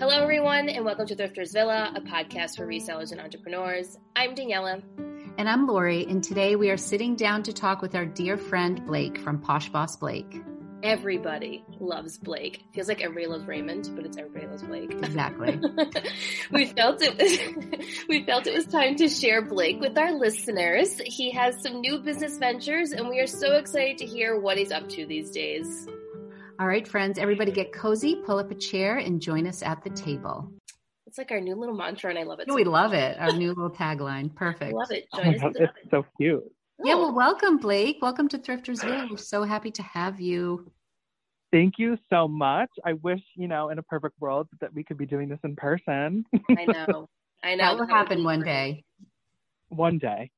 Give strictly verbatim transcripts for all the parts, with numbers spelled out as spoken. Hello, everyone, and welcome to Thrifters Villa, a podcast for resellers and entrepreneurs. I'm Daniela. And I'm Lori, and today we are sitting down to talk with our dear friend Blake from Poshboss Blake. Everybody loves Blake. Feels like everybody loves Raymond, but it's everybody loves Blake. Exactly. we felt it was, we felt it was time to share Blake with our listeners. He has some new business ventures, and we are so excited to hear what he's up to these days. All right, friends, everybody get cozy, pull up a chair, and join us at the table. It's like our new little mantra, and I love it. Yeah, so we much. love it. Our new little tagline. Perfect. Love it. Join oh us God, it's it. so cute. Yeah, well, welcome, Blake. Welcome to Thriftersville. We're so happy to have you. Thank you so much. I wish, you know, in a perfect world that we could be doing this in person. I know. I know. That will happen one day. One day.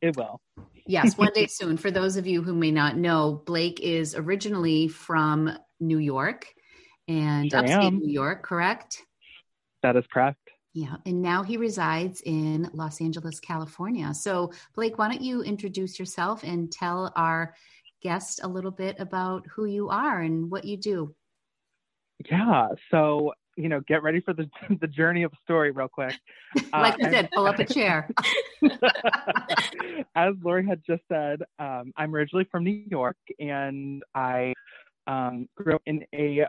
It will. Yes, one day soon. For those of you who may not know, Blake is originally from New York and sure upstate am. New York, correct? That is correct. Yeah. And now he resides in Los Angeles, California. So Blake, why don't you introduce yourself and tell our guest a little bit about who you are and what you do? Yeah. So, you know, get ready for the the journey of a story real quick. like uh, I said, pull up a chair. As Lori had just said, um, I'm originally from New York, and I um, grew up in a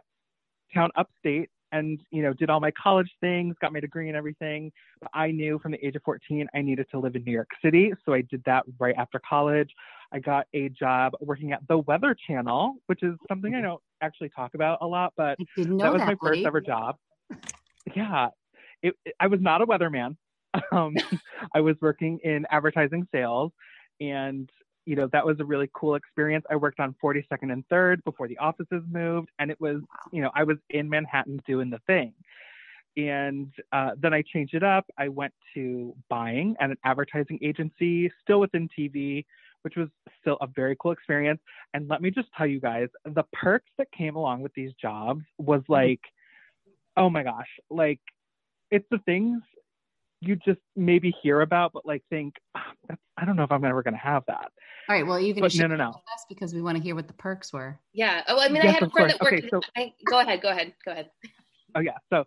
town upstate. And, you know, did all my college things, got my degree and everything. But I knew from the age of fourteen, I needed to live in New York City. So I did that right after college. I got a job working at the Weather Channel, which is something I don't actually talk about a lot, but that was that, my first right? ever job. Yeah. It, it, I was not a weatherman. Um, I was working in advertising sales, and you know, that was a really cool experience. I worked on forty-second and third before the offices moved. And it was, you know, I was in Manhattan doing the thing. And uh, then I changed it up. I went to buying at an advertising agency, still within T V, which was still a very cool experience. And let me just tell you guys, the perks that came along with these jobs was like, oh my gosh, like it's the things you just maybe hear about, but like think, oh, that's, I don't know if I'm ever going to have that. All right. Well, you're going to share with us because we want to hear what the perks were. Yeah. Oh, I mean, yes, I had a friend that worked. Okay, so, I, go ahead. Go ahead. Go ahead. Oh yeah. So,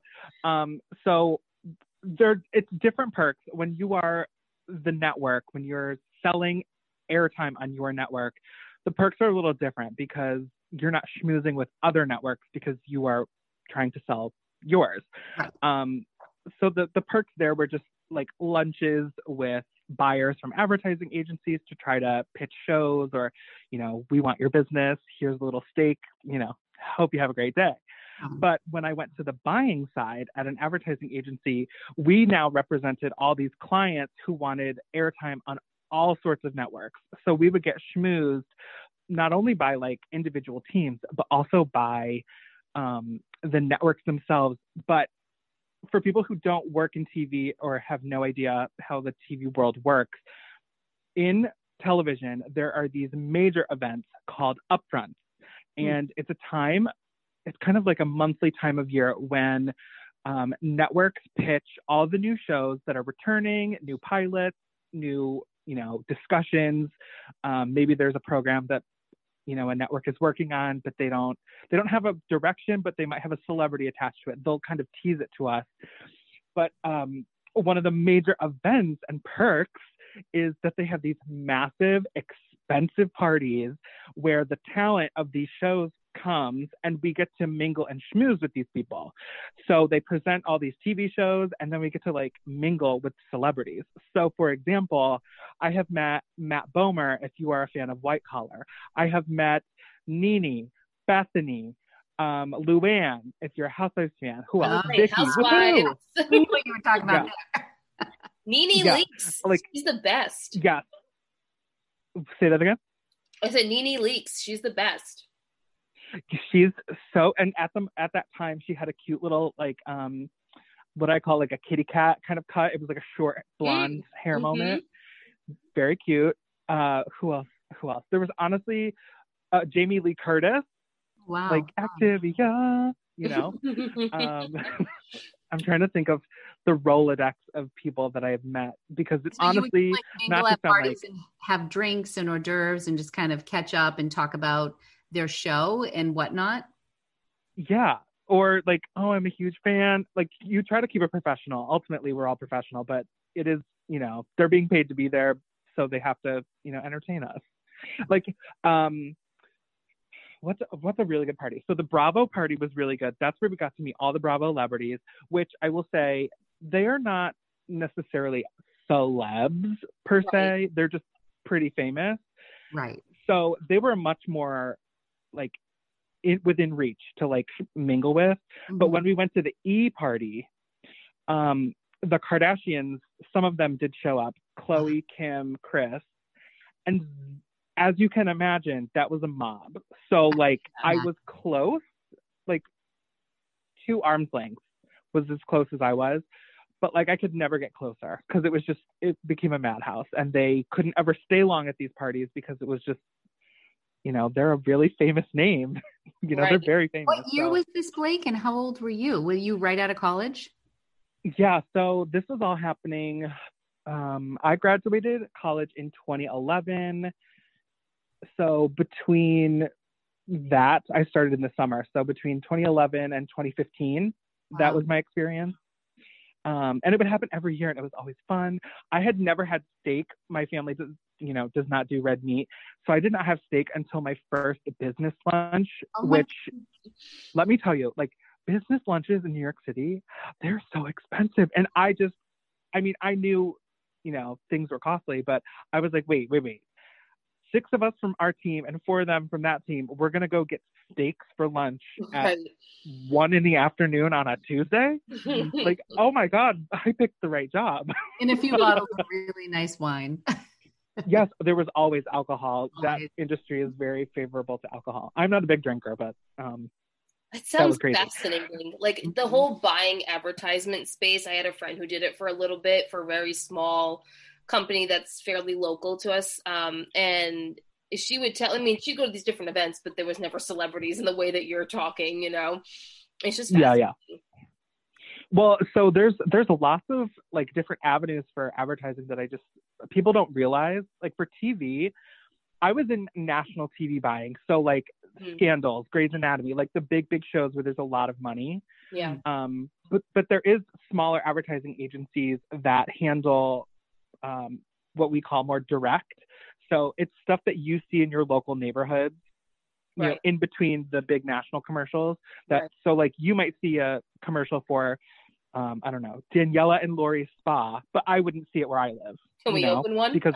um, so there, it's different perks when you are the network, when you're selling airtime on your network. The perks are a little different because you're not schmoozing with other networks because you are trying to sell yours. Right. Um, So the, the perks there were just like lunches with buyers from advertising agencies to try to pitch shows or, you know, we want your business. Here's a little steak, you know, hope you have a great day. Mm-hmm. But when I went to the buying side at an advertising agency, we now represented all these clients who wanted airtime on all sorts of networks. So we would get schmoozed not only by like individual teams, but also by um, the networks themselves. But for people who don't work in T V or have no idea how the T V world works, in television, there are these major events called upfronts. And mm. it's a time, it's kind of like a monthly time of year when um, networks pitch all the new shows that are returning, new pilots, new, you know, discussions. Um, maybe there's a program that you know, a network is working on, but they don't, they don't have a direction, but they might have a celebrity attached to it. They'll kind of tease it to us. But um, one of the major events and perks is that they have these massive, expensive parties where the talent of these shows comes and we get to mingle and schmooze with these people. So they present all these T V shows and then we get to like mingle with celebrities. So for example, I have met Matt Bomer, if you are a fan of White Collar. I have met Nene, Bethany, um, Luann, if you're a Housewives fan. Who else? Oh, Vicky. Housewives. That's what you were talking about. Yeah. Nene yeah. Leakes. Like, she's the best. Yeah. Say that again? I said Nene Leakes. She's the best. She's so, and at the at that time she had a cute little like um what I call like a kitty cat kind of cut. It was like a short blonde mm. hair mm-hmm. moment. Very cute. Uh, who else? Who else? There was honestly uh, Jamie Lee Curtis. Wow. Like Activia, you know. um, I'm trying to think of the Rolodex of people that I have met because it's so honestly you would, like, not at parties like, and have drinks and hors d'oeuvres and just kind of catch up and talk about their show and whatnot. Yeah. or like, oh, I'm a huge fan. Like, you try to keep it professional. Ultimately, we're all professional, but it is, you know, they're being paid to be there, so they have to, you know, entertain us. Like, um, what's a, what's a really good party? So the Bravo party was really good. That's where we got to meet all the Bravo celebrities, which I will say, they are not necessarily celebs per right. se. They're just pretty famous. Right. So they were much more like it, within reach to like mingle with. Mm-hmm. But when we went to the E! party, um, the Kardashians, some of them did show up, Chloe, Kim, Chris. And as you can imagine, that was a mob. So like I was close, like two arms lengths was as close as I was. But like I could never get closer because it was just, it became a madhouse. And they couldn't ever stay long at these parties because it was just, you know, they're a really famous name. you know, right. They're very famous. What year so. was this, Blake? And how old were you? Were you right out of college? Yeah, so this was all happening. Um, I graduated college in twenty eleven. So between that, I started in the summer. So between twenty eleven and twenty fifteen, wow. that was my experience. Um, and it would happen every year, and it was always fun. I had never had steak. My family, does, you know, does not do red meat. So I did not have steak until my first business lunch, oh which, God. Let me tell you, like, business lunches in New York City, they're so expensive. And I just, I mean, I knew, you know, things were costly, but I was like, wait, wait, wait. Six of us from our team and four of them from that team, we're going to go get steaks for lunch at one in the afternoon on a Tuesday. Like, oh my God, I picked the right job. And a few bottles of really nice wine. Yes, there was always alcohol. Always. That industry is very favorable to alcohol. I'm not a big drinker, but um, it sounds fascinating. Like the whole buying advertisement space. I had a friend who did it for a little bit for a very small company that's fairly local to us. Um, and she would tell, I mean, she'd go to these different events, but there was never celebrities in the way that you're talking, you know, it's just, yeah, yeah. Well, so there's, there's lots of like different avenues for advertising that I just, people don't realize, like for T V, I was in national T V buying. So like mm-hmm. Scandals, Grey's Anatomy, like the big, big shows where there's a lot of money. Yeah. Um, but, but there is smaller advertising agencies that handle um, what we call more direct. So it's stuff that you see in your local neighborhoods, you right. know, in between the big national commercials. That right. So like you might see a commercial for, um, I don't know, Daniela and Lori's spa, but I wouldn't see it where I live. Can we know, open one? Because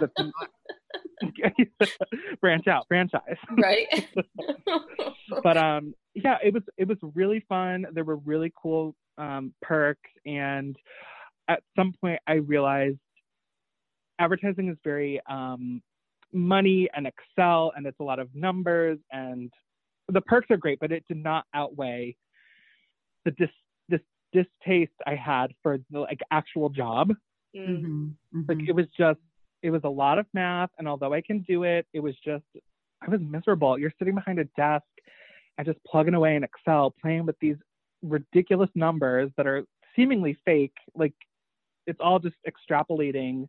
it's branch out, franchise. Right. But um, yeah, it was, it was really fun. There were really cool um, perks. And at some point I realized advertising is very um, money and Excel, and it's a lot of numbers, and the perks are great, but it did not outweigh the dis- this distaste I had for the like actual job. Mm-hmm. Like it was just, it was a lot of math, and although I can do it, it was just, I was miserable. You're sitting behind a desk and just plugging away in Excel, playing with these ridiculous numbers that are seemingly fake. Like it's all just extrapolating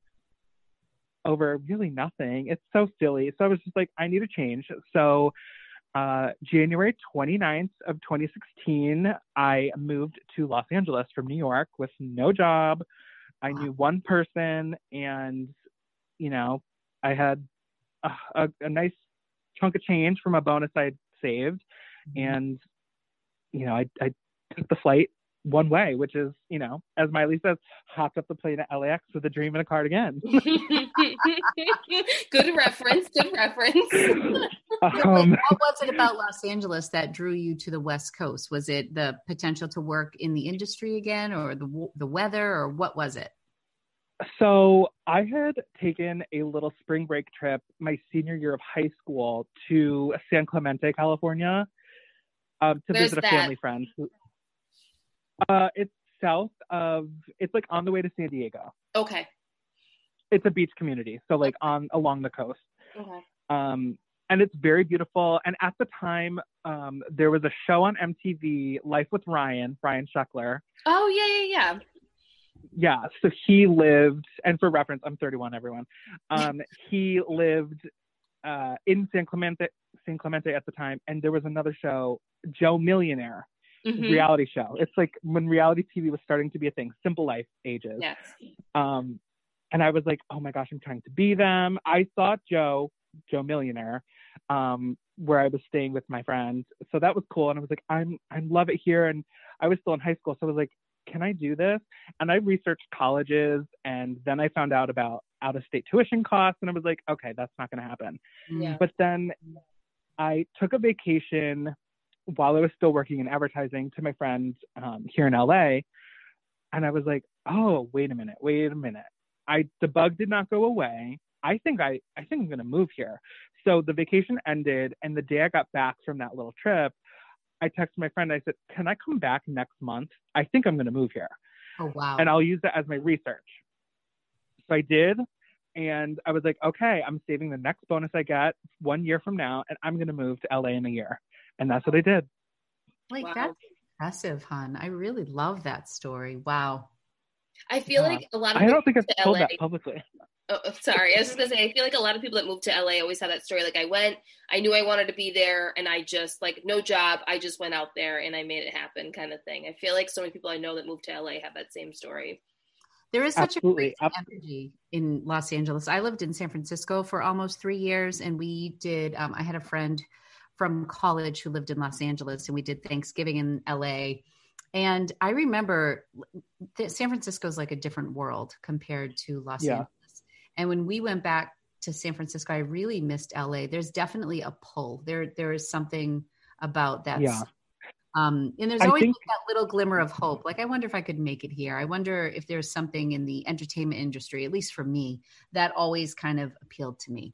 over really nothing. It's so silly. So I was just like, I need a change. So uh, January twenty-ninth of twenty sixteen, I moved to Los Angeles from New York with no job. I wow. knew one person, and, you know, I had a, a, a nice chunk of change from a bonus I'd saved. Mm-hmm. And, you know, I, I took the flight one way, which is, you know, as Miley says, hopped up the plane at L A X with a dream and a cardigan. Good reference. Good reference. Um, what was it about Los Angeles that drew you to the West Coast? Was it the potential to work in the industry again, or the the weather, or what was it? So I had taken a little spring break trip my senior year of high school to San Clemente, California, um, to Where's visit that? a family friend. Uh, it's south of, it's like on the way to San Diego. Okay. It's a beach community. So like on, along the coast. Okay. Um, and it's very beautiful. And at the time, um, there was a show on M T V, Life with Ryan, Ryan Sheckler. Oh yeah, yeah, yeah. Yeah. So he lived, and for reference, I'm thirty-one, everyone. Um, he lived, uh, in San Clemente, San Clemente at the time. And there was another show, Joe Millionaire, mm-hmm. reality show. It's like when reality T V was starting to be a thing, Simple Life ages. Yes. Um, and I was like, oh my gosh, I'm trying to be them. I saw Joe, Joe Millionaire, um, where I was staying with my friend. So that was cool. And I was like, I'm, I love it here. And I was still in high school. So I was like, can I do this? And I researched colleges, and then I found out about out-of-state tuition costs, and I was like, okay, that's not going to happen. Yeah. But then I took a vacation while I was still working in advertising to my friend um, here in L A, and I was like, oh, wait a minute, wait a minute. I the bug did not go away. I think I I think I'm going to move here. So the vacation ended, and the day I got back from that little trip, I texted my friend. I said, can I come back next month? I think I'm going to move here. Oh, wow. And I'll use that as my research. So I did. And I was like, okay, I'm saving the next bonus I get one year from now, and I'm going to move to L A in a year. And that's what I did. Like, wow. That's impressive, hon. I really love that story. Wow. I feel yeah. like a lot of I don't think I've told L A that publicly. Oh, sorry. I was just going to say, I feel like a lot of people that move to L A always have that story. Like, I went, I knew I wanted to be there, and I just, like, no job. I just went out there and I made it happen, kind of thing. I feel like so many people I know that move to L A have that same story. There is such Absolutely. a great energy in Los Angeles. I lived in San Francisco for almost three years, and we did, um, I had a friend from college who lived in Los Angeles, and we did Thanksgiving in L A. And I remember that San Francisco is like a different world compared to Los yeah. Angeles. And when we went back to San Francisco, I really missed L A. There's definitely a pull. There, there is something about that. Yeah. Um, and there's I always think- that little glimmer of hope. Like, I wonder if I could make it here. I wonder if there's something in the entertainment industry, at least for me, that always kind of appealed to me.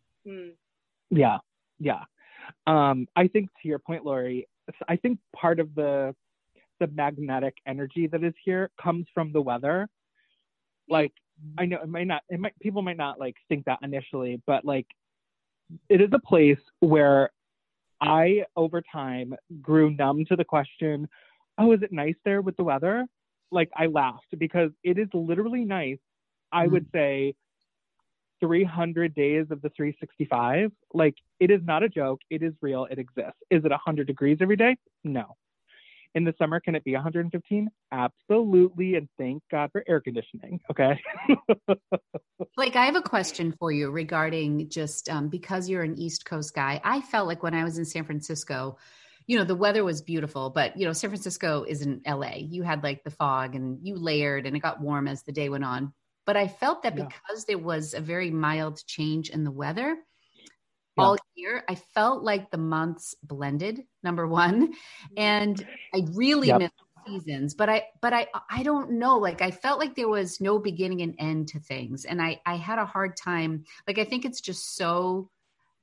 Yeah. Yeah. Um, I think to your point, Lori, I think part of the, the magnetic energy that is here comes from the weather. Like, I know it might not, it might, people might not like think that initially, but like it is a place where I over time grew numb to the question, oh, is it nice there with the weather? Like, I laughed because it is literally nice. I mm-hmm. would say three hundred days of the three sixty-five. Like, it is not a joke. It is real. It exists. Is it one hundred degrees every day? No. In the summer, can it be one hundred fifteen? Absolutely. And thank God for air conditioning. Okay. Blake, I have a question for you regarding just um, because you're an East Coast guy. I felt like when I was in San Francisco, you know, the weather was beautiful, but you know, San Francisco isn't L A. You had like the fog and you layered and it got warm as the day went on. But I felt that yeah. because there was a very mild change in the weather, all year, I felt like the months blended, number one. And I really yep. missed seasons, but I, but I, I don't know. Like, I felt like there was no beginning and end to things. And I, I had a hard time. Like, I think it's just so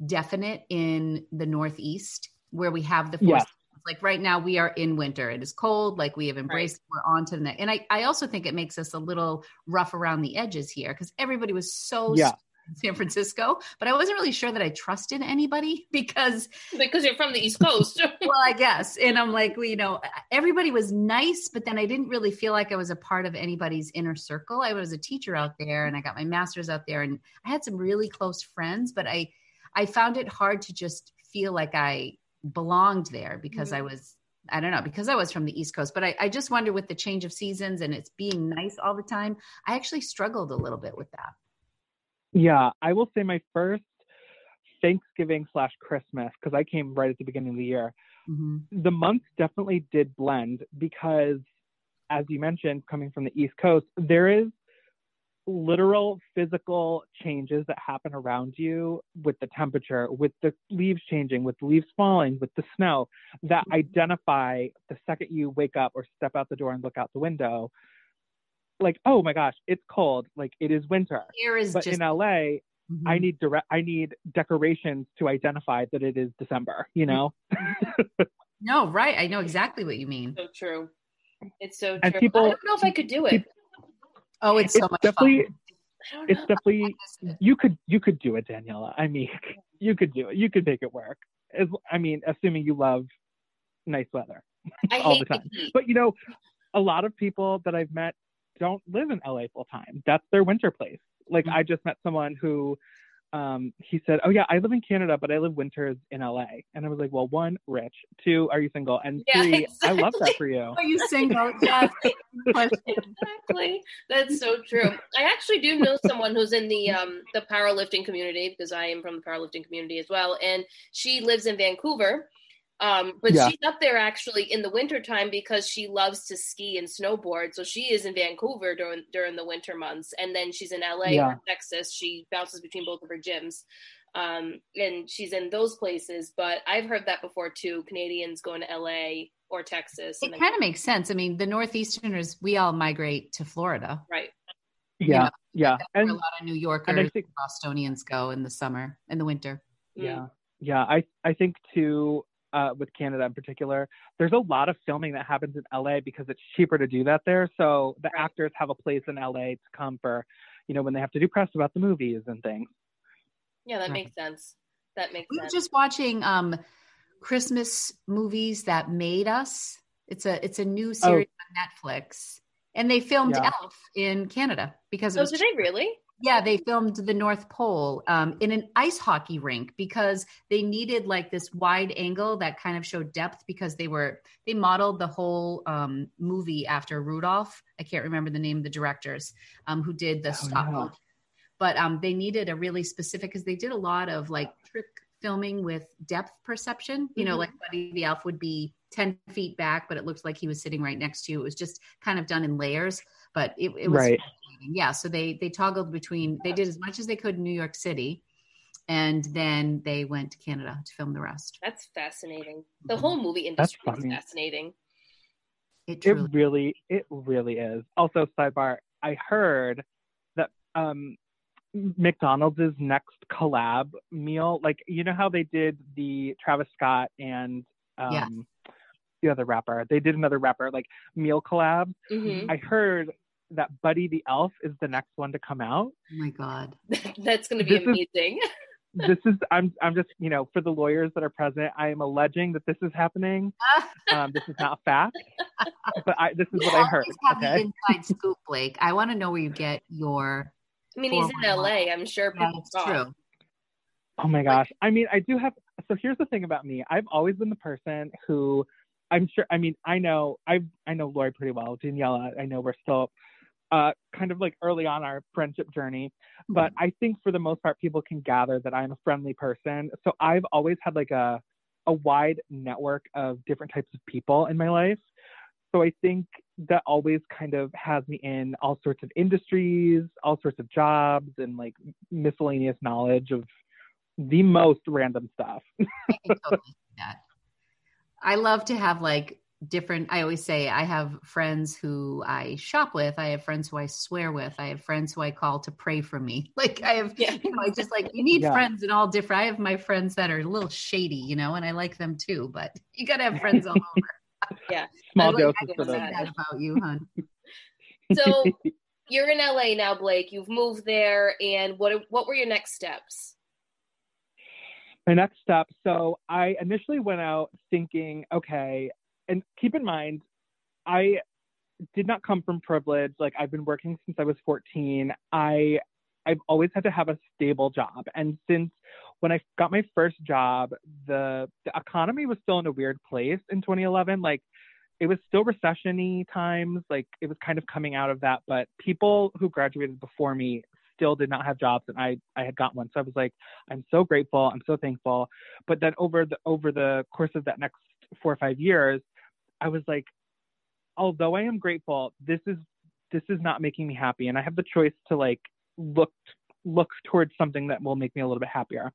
definite in the Northeast where we have the four yeah. seasons. Like right now we are in winter. It is cold. Like, we have embraced, right. we're on to the next. And I, I also think it makes us a little rough around the edges here because everybody was so yeah. San Francisco, but I wasn't really sure that I trusted anybody because because you're from the East Coast. Well, I guess. And I'm like, well, you know, everybody was nice, but then I didn't really feel like I was a part of anybody's inner circle. I was a teacher out there and I got my master's out there and I had some really close friends, but I, I found it hard to just feel like I belonged there because mm-hmm. I was, I don't know, because I was from the East Coast, but I, I just wonder with the change of seasons and it's being nice all the time, I actually struggled a little bit with that. Yeah, I will say my first Thanksgiving slash Christmas, because I came right at the beginning of the year, mm-hmm. the months definitely did blend because, as you mentioned, coming from the East Coast, there is literal physical changes that happen around you with the temperature, with the leaves changing, with the leaves falling, with the snow, that mm-hmm. identify the second you wake up or step out the door and look out the window. Like, oh my gosh, it's cold. Like, it is winter. Here is but just- in L A, mm-hmm. I need direct. I need decorations to identify that it is December. You know? No, right? I know exactly what you mean. So true. It's so true. And people, I don't know if I could do it. People, oh, it's, it's so much definitely, fun. I don't know. It's definitely you could you could do it, Daniela. I mean, you could do it. You could make it work. As, I mean, assuming you love nice weather I all hate the time. The heat. But you know, a lot of people that I've met don't live in L A full time. That's their winter place. Like, mm-hmm. I just met someone who um, he said, oh yeah, I live in Canada, but I live winters in L A. And I was like, well, one, rich. Two, are you single? And yeah, three, exactly. I love that for you. Are you single? Yeah. Exactly. That's so true. I actually do know someone who's in the um, the powerlifting community, because I am from the powerlifting community as well. And she lives in Vancouver. Um, but yeah. she's up there actually in the wintertime because she loves to ski and snowboard. So she is in Vancouver during during the winter months. And then she's in L A yeah. or Texas. She bounces between both of her gyms. Um, and she's in those places. But I've heard that before too, Canadians going to L A or Texas. It kind of makes sense. I mean, the Northeasterners, we all migrate to Florida. Right. Yeah. You know, yeah. And a lot of New Yorkers and think, Bostonians go in the summer, in the winter. Yeah. Yeah. I, I think too... Uh, with Canada in particular, there's a lot of filming that happens in L A because it's cheaper to do that there. So the right. actors have a place in L A to come for, you know, when they have to do press about the movies and things. Yeah, that yeah. makes sense. That makes we sense. We were just watching um, Christmas movies that made us. It's a it's a new series oh. on Netflix, and they filmed yeah. Elf in Canada because. Oh, it was did cheaper. They really? Yeah, they filmed the North Pole um, in an ice hockey rink because they needed like this wide angle that kind of showed depth because they were, they modeled the whole um, movie after Rudolph. I can't remember the name of the directors um, who did the oh, stop no. But um, they needed a really specific, because they did a lot of like trick filming with depth perception. You mm-hmm. know, like Buddy the Elf would be ten feet back, but it looked like he was sitting right next to you. It was just kind of done in layers, but it, it was right. Yeah. So they, they toggled between, they did as much as they could in New York City, and then they went to Canada to film the rest. That's fascinating. The whole movie industry is fascinating. It, truly- it really, it really is. Also, sidebar, I heard that um, McDonald's next collab meal, like, you know how they did the Travis Scott and um, yeah. the other rapper, they did another rapper, like meal collab. Mm-hmm. I heard that Buddy the Elf is the next one to come out. Oh my God. That's going to be this amazing. Is, this is, I'm I'm just, you know, for the lawyers that are present, I am alleging that this is happening. Um, this is not fact, but I, this is you what I heard. Have okay? the inside scoop, Blake. I want to know where you get your... I mean, he's in L A. I'm sure people yeah, true. Oh my gosh. I mean, I do have... So here's the thing about me. I've always been the person who... I'm sure, I mean, I know, I I know Lori pretty well, Daniela, I know we're still... Uh, kind of like early on our friendship journey. But I think for the most part, people can gather that I'm a friendly person. So I've always had like a, a wide network of different types of people in my life. So I think that always kind of has me in all sorts of industries, all sorts of jobs, and like miscellaneous knowledge of the most random stuff. I can totally see that. I love to have like different, I always say I have friends who I shop with. I have friends who I swear with. I have friends who I call to pray for me. Like I have, yeah. you know, I just like, you need yeah. friends in all different, I have my friends that are a little shady, you know, and I like them too, but you got to have friends all over. Yeah. Small doses like, for them. That about you, hon. So you're in L A now, Blake, you've moved there. And what, what were your next steps? My next step. So I initially went out thinking, okay, and keep in mind, I did not come from privilege. Like I've been working since I was fourteen. I, I've always had to have a stable job. And since when I got my first job, the, the economy was still in a weird place in twenty eleven. Like it was still recession-y times. Like it was kind of coming out of that. But people who graduated before me still did not have jobs, and I, I had got one. So I was like, I'm so grateful. I'm so thankful. But then over the over the course of that next four or five years, I was like, although I am grateful, this is, this is not making me happy. And I have the choice to like, look, look towards something that will make me a little bit happier.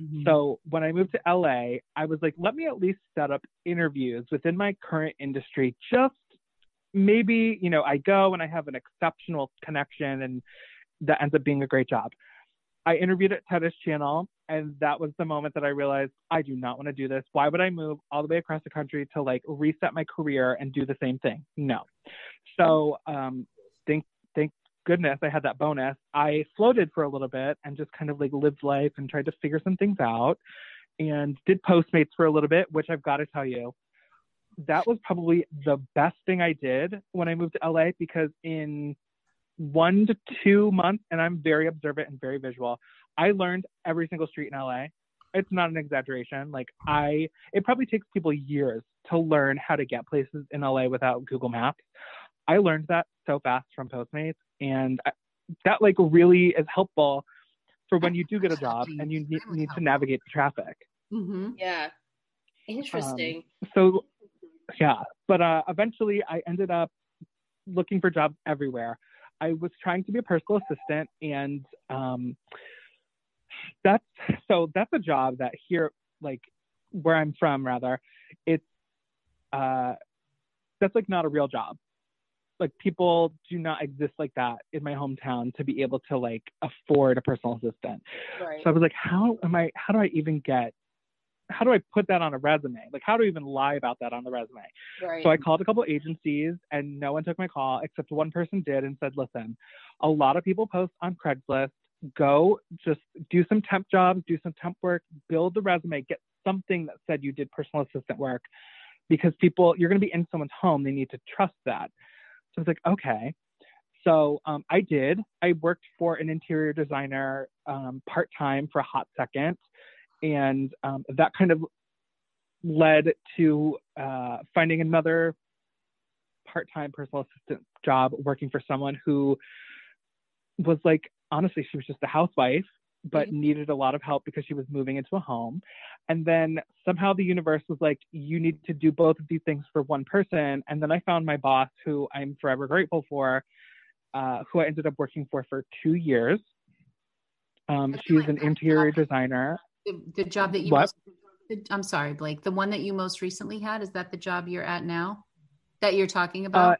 Mm-hmm. So when I moved to L A, I was like, let me at least set up interviews within my current industry. Just maybe, you know, I go and I have an exceptional connection and that ends up being a great job. I interviewed at Teddy's Channel, and that was the moment that I realized I do not want to do this. Why would I move all the way across the country to like reset my career and do the same thing? No. So um, thank thank goodness I had that bonus. I floated for a little bit and just kind of like lived life and tried to figure some things out, and did Postmates for a little bit, which I've got to tell you, that was probably the best thing I did when I moved to L A, because in one to two months, and I'm very observant and very visual, I learned every single street in L A. It's not an exaggeration. Like I, it probably takes people years to learn how to get places in L A without Google Maps. I learned that so fast from Postmates, and I, that like really is helpful for when you do get a job and you need, need to navigate the traffic. Mm-hmm. Yeah. Interesting. Um, so yeah, but uh, eventually I ended up looking for jobs everywhere. I was trying to be a personal assistant, and um, that's so that's a job that here, like where I'm from, rather, it's uh, that's like not a real job. Like people do not exist like that in my hometown to be able to like afford a personal assistant. Right. So I was like, how am I? How do I even get? How do I put that on a resume? Like, how do I even lie about that on the resume? Right. So I called a couple agencies and no one took my call except one person did and said, listen, a lot of people post on Craigslist. Go just do some temp jobs, do some temp work, build the resume, get something that said you did personal assistant work because people, you're going to be in someone's home. They need to trust that. So I was like, okay. So um, I did. I worked for an interior designer um, part-time for a hot second. And um, that kind of led to uh, finding another part-time personal assistant job working for someone who was like, honestly, she was just a housewife, but mm-hmm. needed a lot of help because she was moving into a home. And then somehow the universe was like, you need to do both of these things for one person. And then I found my boss, who I'm forever grateful for, uh, who I ended up working for for two years. Um, she's an interior designer. The, the job that you, most, I'm sorry, Blake, the one that you most recently had, is that the job you're at now that you're talking about? Uh,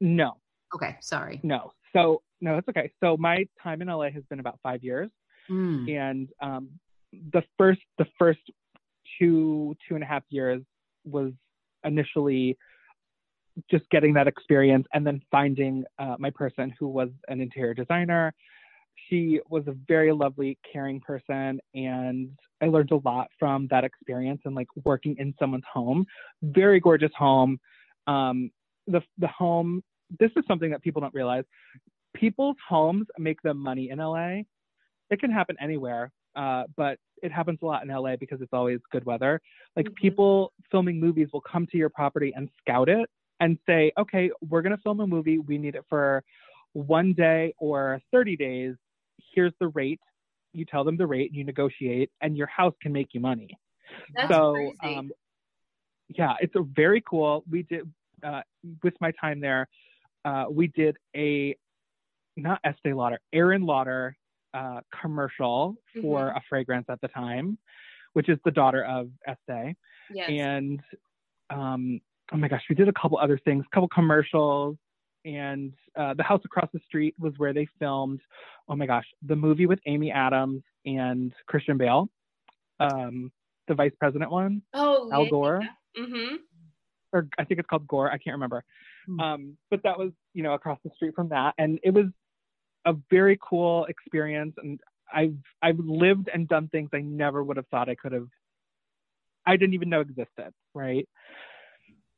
no. Okay. Sorry. No. So no, it's okay. So my time in L A has been about five years. Mm. And um, the first, the first two, two and a half years was initially just getting that experience and then finding uh, my person who was an interior designer. She was a very lovely, caring person, and I learned a lot from that experience and like working in someone's home. Very gorgeous home. Um, the the home, this is something that people don't realize. People's homes make them money in L A. It can happen anywhere, uh, but it happens a lot in L A because it's always good weather. Like mm-hmm. people filming movies will come to your property and scout it and say, okay, we're going to film a movie. We need it for one day or thirty days. Here's the rate. You tell them the rate, you negotiate, and your house can make you money. That's so, crazy. Um, yeah, it's a very cool. We did, uh, with my time there, uh, we did a, not Estee Lauder, Erin Lauder uh, commercial mm-hmm. for a fragrance at the time, which is the daughter of Estee. Yes. And, um, oh my gosh, we did a couple other things, a couple commercials. And uh, the house across the street was where they filmed, oh my gosh, the movie with Amy Adams and Christian Bale, um, the vice president one, oh, Al yeah. Gore, mm-hmm. or I think it's called Gore, I can't remember. Mm-hmm. Um, but that was, you know, across the street from that. And it was a very cool experience. And I've, I've lived and done things I never would have thought I could have, I didn't even know existed, right?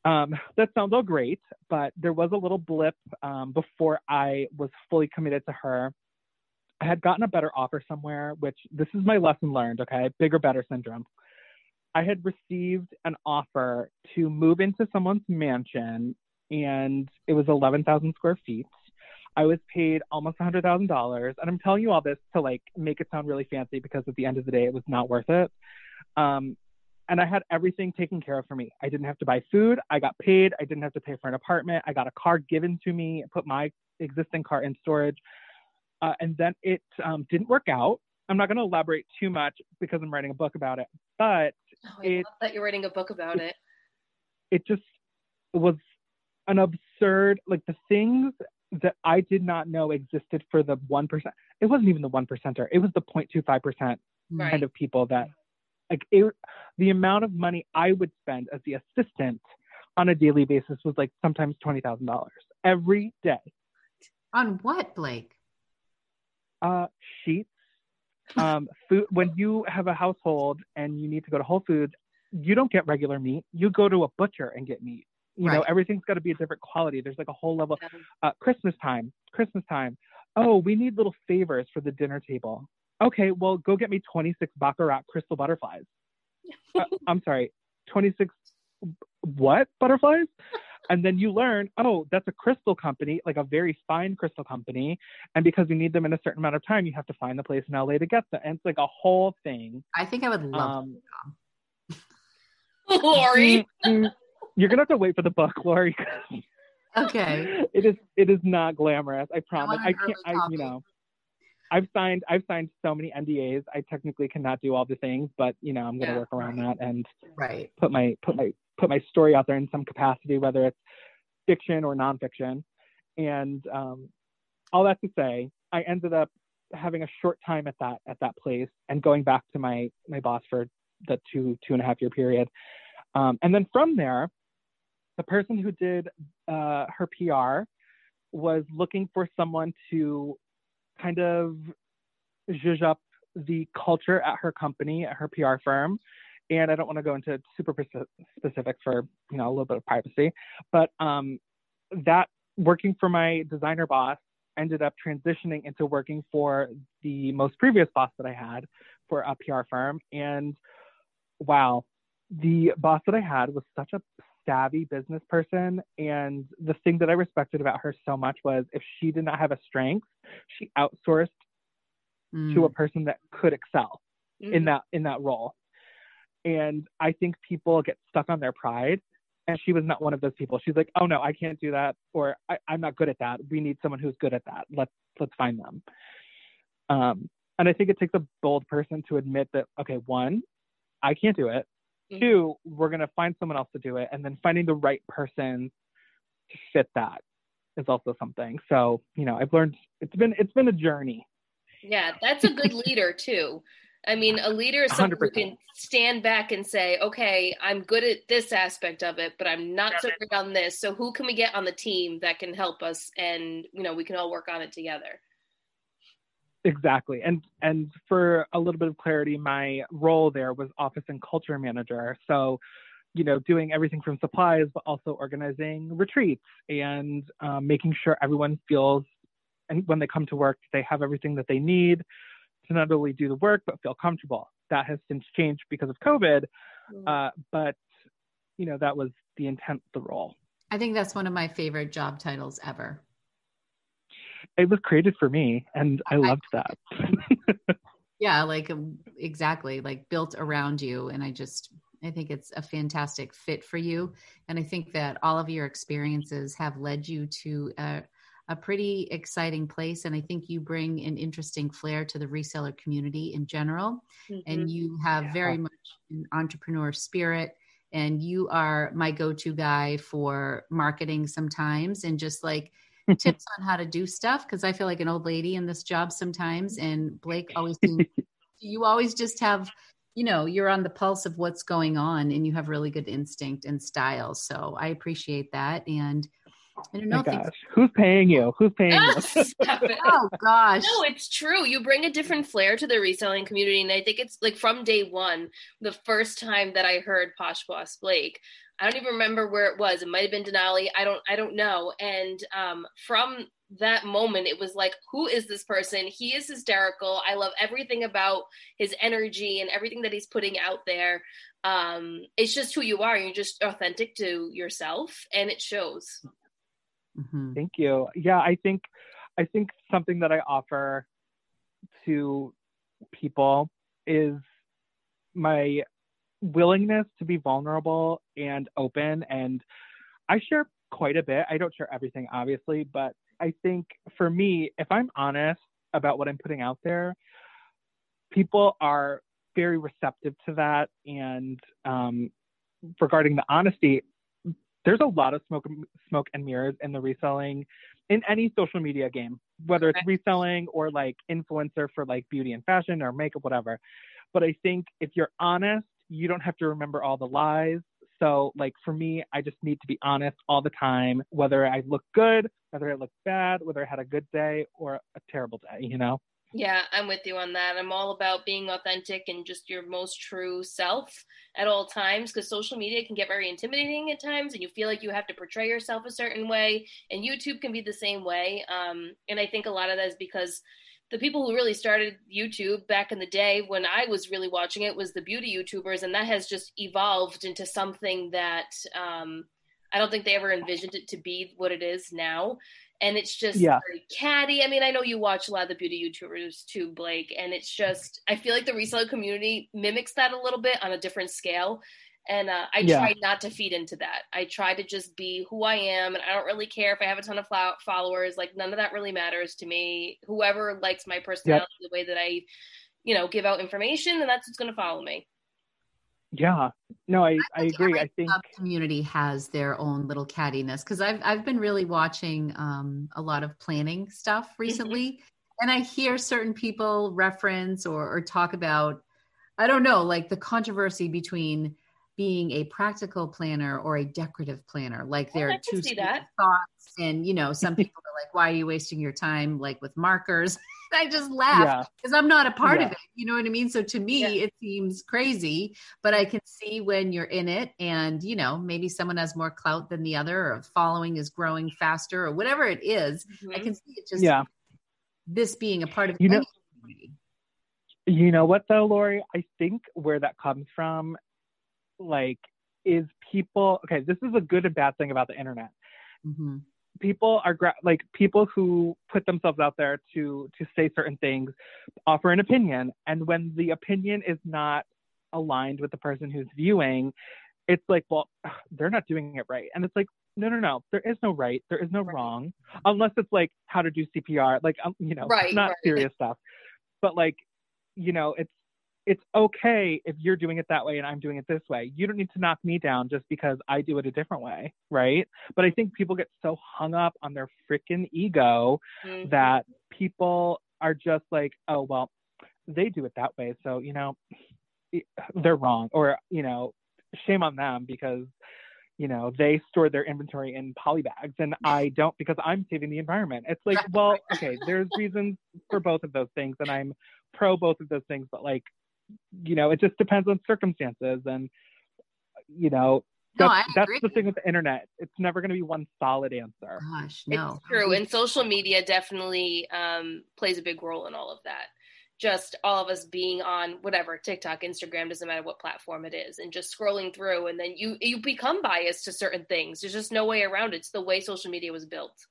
Um, that sounds all great, but there was a little blip um, before I was fully committed to her. I had gotten a better offer somewhere, which this is my lesson learned, okay? Bigger, better syndrome. I had received an offer to move into someone's mansion, and it was eleven thousand square feet. I was paid almost one hundred thousand dollars, and I'm telling you all this to, like, make it sound really fancy because at the end of the day, it was not worth it. Um, And I had everything taken care of for me. I didn't have to buy food. I got paid. I didn't have to pay for an apartment. I got a car given to me. I put my existing car in storage. Uh, and then it um, didn't work out. I'm not going to elaborate too much because I'm writing a book about it. But oh, I it, love that you're writing a book about it. It, it just was an absurd, like the things that I did not know existed for the one percent. It wasn't even the one percenter. It was the zero point two five percent right. kind of people that Like it, the amount of money I would spend as the assistant on a daily basis was like sometimes twenty thousand dollars every day. On what, Blake? Uh, sheets. Um, food. When you have a household and you need to go to Whole Foods, you don't get regular meat. You go to a butcher and get meat. You right. know, everything's got to be a different quality. There's like a whole level. Uh, Christmas time. Christmas time. Oh, we need little favors for the dinner table. okay, well, go get me twenty-six Baccarat crystal butterflies. uh, I'm sorry, twenty-six what butterflies? And then you learn, oh, that's a crystal company, like a very fine crystal company. And because you need them in a certain amount of time, you have to find the place in L A to get them. And it's like a whole thing. I think I would love um, Lori. You're going to have to wait for the book, Lori. Okay. It is It is not glamorous. I promise. I, I can't, I, you know, I've signed, I've signed so many N D As. I technically cannot do all the things, but you know, I'm going to yeah, work around right. that and right. put my, put my, put my story out there in some capacity, whether it's fiction or nonfiction. And um, all that to say, I ended up having a short time at that, at that place and going back to my, my boss for the two, two and a half year period. Um, and then from there, the person who did uh, her P R was looking for someone to kind of zhuzh up the culture at her company, at her P R firm. And I don't want to go into super specific for, you know, a little bit of privacy, but um, that working for my designer boss ended up transitioning into working for the most previous boss that I had for a P R firm. And wow, the boss that I had was such a savvy business person. And the thing that I respected about her so much was if she did not have a strength, she outsourced mm. to a person that could excel mm. in that, in that role. And I think people get stuck on their pride. And she was not one of those people. She's like, oh no, I can't do that. Or I, I'm not good at that. We need someone who's good at that. Let's, let's find them. Um, and I think it takes a bold person to admit that, okay, one, I can't do it. Mm-hmm. Two, we're going to find someone else to do it. And then finding the right person to fit that is also something. So, you know, I've learned, it's been, it's been a journey. Yeah. That's a good leader too. I mean, a leader is someone who can stand back and say, okay, I'm good at this aspect of it, but I'm not so good on this. So who can we get on the team that can help us? And, you know, we can all work on it together. Exactly. And and for a little bit of clarity, my role there was office and culture manager. So, you know, doing everything from supplies, but also organizing retreats and um, making sure everyone feels, and when they come to work, they have everything that they need to not only do the work, but feel comfortable. That has since changed because of COVID. Uh, but, you know, that was the intent, the role. I think that's one of my favorite job titles ever. It was created for me and I loved that. Yeah, like exactly, like built around you. And I just, I think it's a fantastic fit for you. And I think that all of your experiences have led you to a, a pretty exciting place. And I think you bring an interesting flair to the reseller community in general. Mm-hmm. And you have yeah. very much an entrepreneur spirit. And you are my go-to guy for marketing sometimes and just like tips on how to do stuff, because I feel like an old lady in this job sometimes. And Blake always seems, you always just have, you know, you're on the pulse of what's going on and you have really good instinct and style. So I appreciate that. And I don't know. Oh my gosh. Who's paying you? Who's paying oh, you? Oh gosh. No, it's true. You bring a different flair to the reselling community. And I think it's like from day one, the first time that I heard Posh Boss Blake, I don't even remember where it was. It might've been Denali. I don't, I don't know. And um, from that moment, it was like, who is this person? He is hysterical. I love everything about his energy and everything that he's putting out there. Um, it's just who you are. You're just authentic to yourself and it shows. Mm-hmm. Thank you. Yeah. I think, I think something that I offer to people is my willingness to be vulnerable and open. And I share quite a bit. I don't share everything, obviously, but I think for me, if I'm honest about what I'm putting out there, people are very receptive to that. And um, regarding the honesty, there's a lot of smoke, smoke and mirrors in the reselling, in any social media game, whether it's reselling or like influencer for like beauty and fashion or makeup, whatever. But I think if you're honest, you don't have to remember all the lies. So like for me, I just need to be honest all the time, whether I look good, whether I look bad, whether I had a good day or a terrible day, you know? Yeah, I'm with you on that. I'm all about being authentic and just your most true self at all times, because social media can get very intimidating at times and you feel like you have to portray yourself a certain way, and YouTube can be the same way. Um, and I think a lot of that is because the people who really started YouTube back in the day when I was really watching it was the beauty YouTubers, and that has just evolved into something that um, I don't think they ever envisioned it to be what it is now. And it's just yeah. very catty. I mean, I know you watch a lot of the beauty YouTubers too, Blake, and it's just, I feel like the reseller community mimics that a little bit on a different scale. And uh, I yeah. try not to feed into that. I try to just be who I am, and I don't really care if I have a ton of followers. Like, none of that really matters to me. Whoever likes my personality, yep. the way that I, you know, give out information, then that's what's going to follow me. Yeah, no, I, I, I agree. I think community has their own little cattiness, because I've I've been really watching um, a lot of planning stuff recently, and I hear certain people reference or, or talk about, I don't know, like the controversy between being a practical planner or a decorative planner. Like there oh, are two thoughts, and you know, some people are like, why are you wasting your time like with markers? I just laugh because yeah. I'm not a part yeah. of it. You know what I mean? So to me, yeah. it seems crazy, but I can see when you're in it and, you know, maybe someone has more clout than the other, or following is growing faster, or whatever it is. Mm-hmm. I can see it just yeah. this being a part of you know, community. You know what though, Lori? I think where that comes from, like, is people, okay, this is a good and bad thing about the internet. Mm-hmm. People are gra- like people who put themselves out there to to say certain things, offer an opinion, and when the opinion is not aligned with the person who's viewing, it's like, well, ugh, they're not doing it right. And it's like, no, no, no, there is no right, there is no right. wrong, unless it's like how to do C P R, like um, you know, right, not right. serious stuff. But like, you know, it's. It's okay if you're doing it that way and I'm doing it this way. You don't need to knock me down just because I do it a different way, right? But I think people get so hung up on their freaking ego mm-hmm. that people are just like, oh, well, they do it that way, so, you know, they're wrong. Or, you know, shame on them because, you know, they store their inventory in poly bags and I don't because I'm saving the environment. It's like, well, okay, there's reasons for both of those things and I'm pro both of those things, but like, you know, it just depends on circumstances. And, you know, that's, no, that's the thing with the internet. It's never going to be one solid answer. Gosh, no. It's true. And social media definitely um, plays a big role in all of that. Just all of us being on whatever, TikTok, Instagram, doesn't matter what platform it is, and just scrolling through. And then you, you become biased to certain things. There's just no way around it. It's the way social media was built.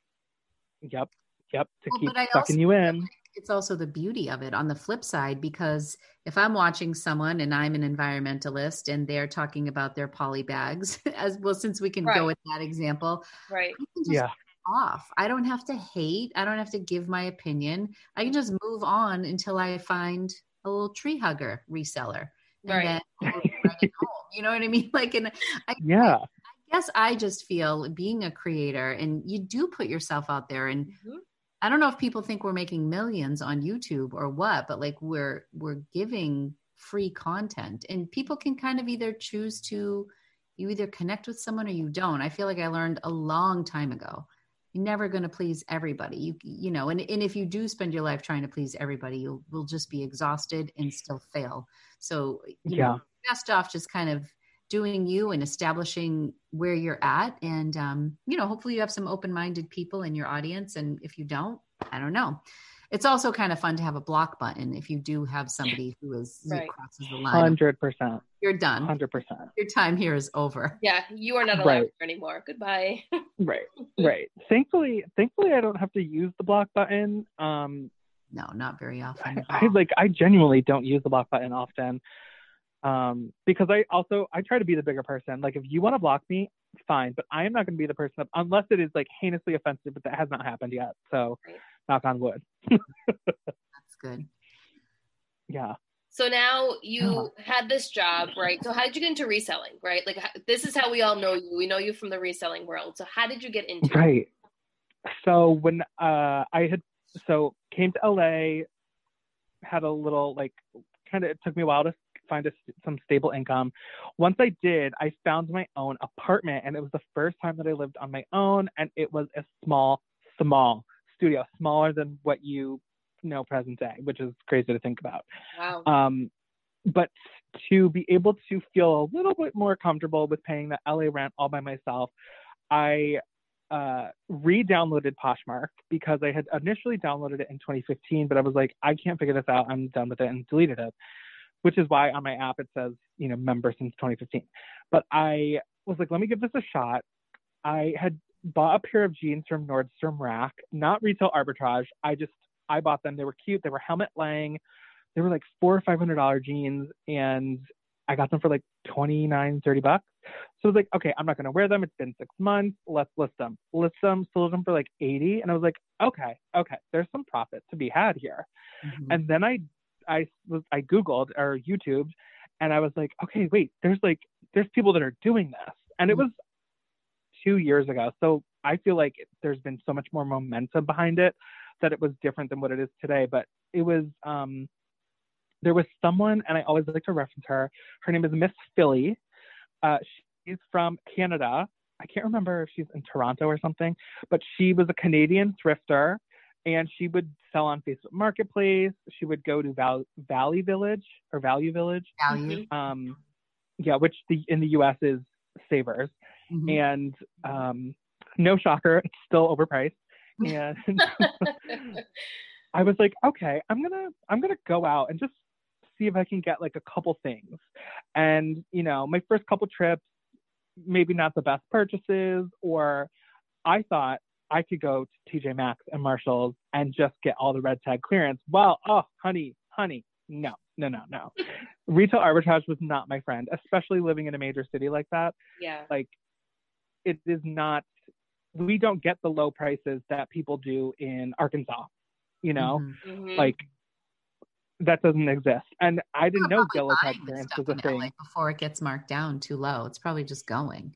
Yep. Yep. To well, keep sucking also- you in. It's also the beauty of it on the flip side, because if I'm watching someone and I'm an environmentalist and they're talking about their poly bags, as well, since we can right. go with that example, right? I can just yeah. off. I don't have to hate. I don't have to give my opinion. I can just move on until I find a little tree hugger reseller. And right. then I'll run it home. You know what I mean? Like, and I, yeah. I guess I just feel being a creator, and you do put yourself out there, and mm-hmm. I don't know if people think we're making millions on YouTube or what, but like we're, we're giving free content, and people can kind of either choose to, you either connect with someone or you don't. I feel like I learned a long time ago, you're never going to please everybody. You, you know, and, and if you do spend your life trying to please everybody, you will just be exhausted and still fail. So you yeah. know, best off just kind of doing you and establishing where you're at. And, um, you know, hopefully you have some open-minded people in your audience. And if you don't, I don't know. It's also kind of fun to have a block button. If you do have somebody who is right. who crosses the line, one hundred percent you're done. one hundred percent Your time here is over. Yeah. You are not allowed right. anymore. Goodbye. right. Right. Thankfully, thankfully I don't have to use the block button. Um, no, not very often. I, I like, I genuinely don't use the block button often. Um, because I also, I try to be the bigger person. Like, if you want to block me, fine, but I am not going to be the person that, unless it is like heinously offensive, but that has not happened yet. So right. knock on wood. That's good. Yeah. So now you yeah. had this job, right? So how did you get into reselling, right? Like, this is how we all know you. We know you from the reselling world. So how did you get into it? Right. So when, uh, I had, so came to L A, had a little, like, kind of, it took me a while to find a, some stable income. Once I did, I found my own apartment, and it was the first time that I lived on my own, and it was a small, small studio, smaller than what you know present day, which is crazy to think about. Wow. Um, but to be able to feel a little bit more comfortable with paying the L A rent all by myself, I uh, re-downloaded Poshmark because I had initially downloaded it in twenty fifteen, but I was like, I can't figure this out. I'm done with it, and deleted it, which is why on my app it says, you know, member since twenty fifteen. But I was like, let me give this a shot. I had bought a pair of jeans from Nordstrom Rack, not retail arbitrage. I just, I bought them. They were cute. They were helmet laying. They were like four or five hundred dollars jeans, and I got them for like twenty-nine, thirty bucks. So I was like, okay, I'm not going to wear them. It's been six months. Let's list them. List them, sold them for like eighty. And I was like, okay, okay, there's some profit to be had here. Mm-hmm. And then I, I was, I Googled or YouTubed, and I was like, okay, wait, there's like, there's people that are doing this. And it was two years ago. So I feel like there's been so much more momentum behind it that it was different than what it is today. But it was, um, there was someone, and I always like to reference her. Her name is Miss Philly. Uh, she's from Canada. I can't remember if she's in Toronto or something, but she was a Canadian thrifter, and she would sell on Facebook Marketplace. She would go to Val- Valley Village or Value Village. Value. Um, yeah, which the, in the U S is Savers. Mm-hmm. And um, no shocker, it's still overpriced. And I was like, okay, I'm gonna I'm gonna go out and just see if I can get like a couple things. And, you know, my first couple trips, maybe not the best purchases, or I thought I could go to T J Maxx and Marshall's and just get all the red tag clearance. Well, oh, honey, honey, no, no, no, no. Retail arbitrage was not my friend, especially living in a major city like that. Yeah. Like, it is not, we don't get the low prices that people do in Arkansas, you know, mm-hmm. like, that doesn't exist. And I didn't know Gilla tag clearance was a thing. L A before it gets marked down too low, it's probably just going.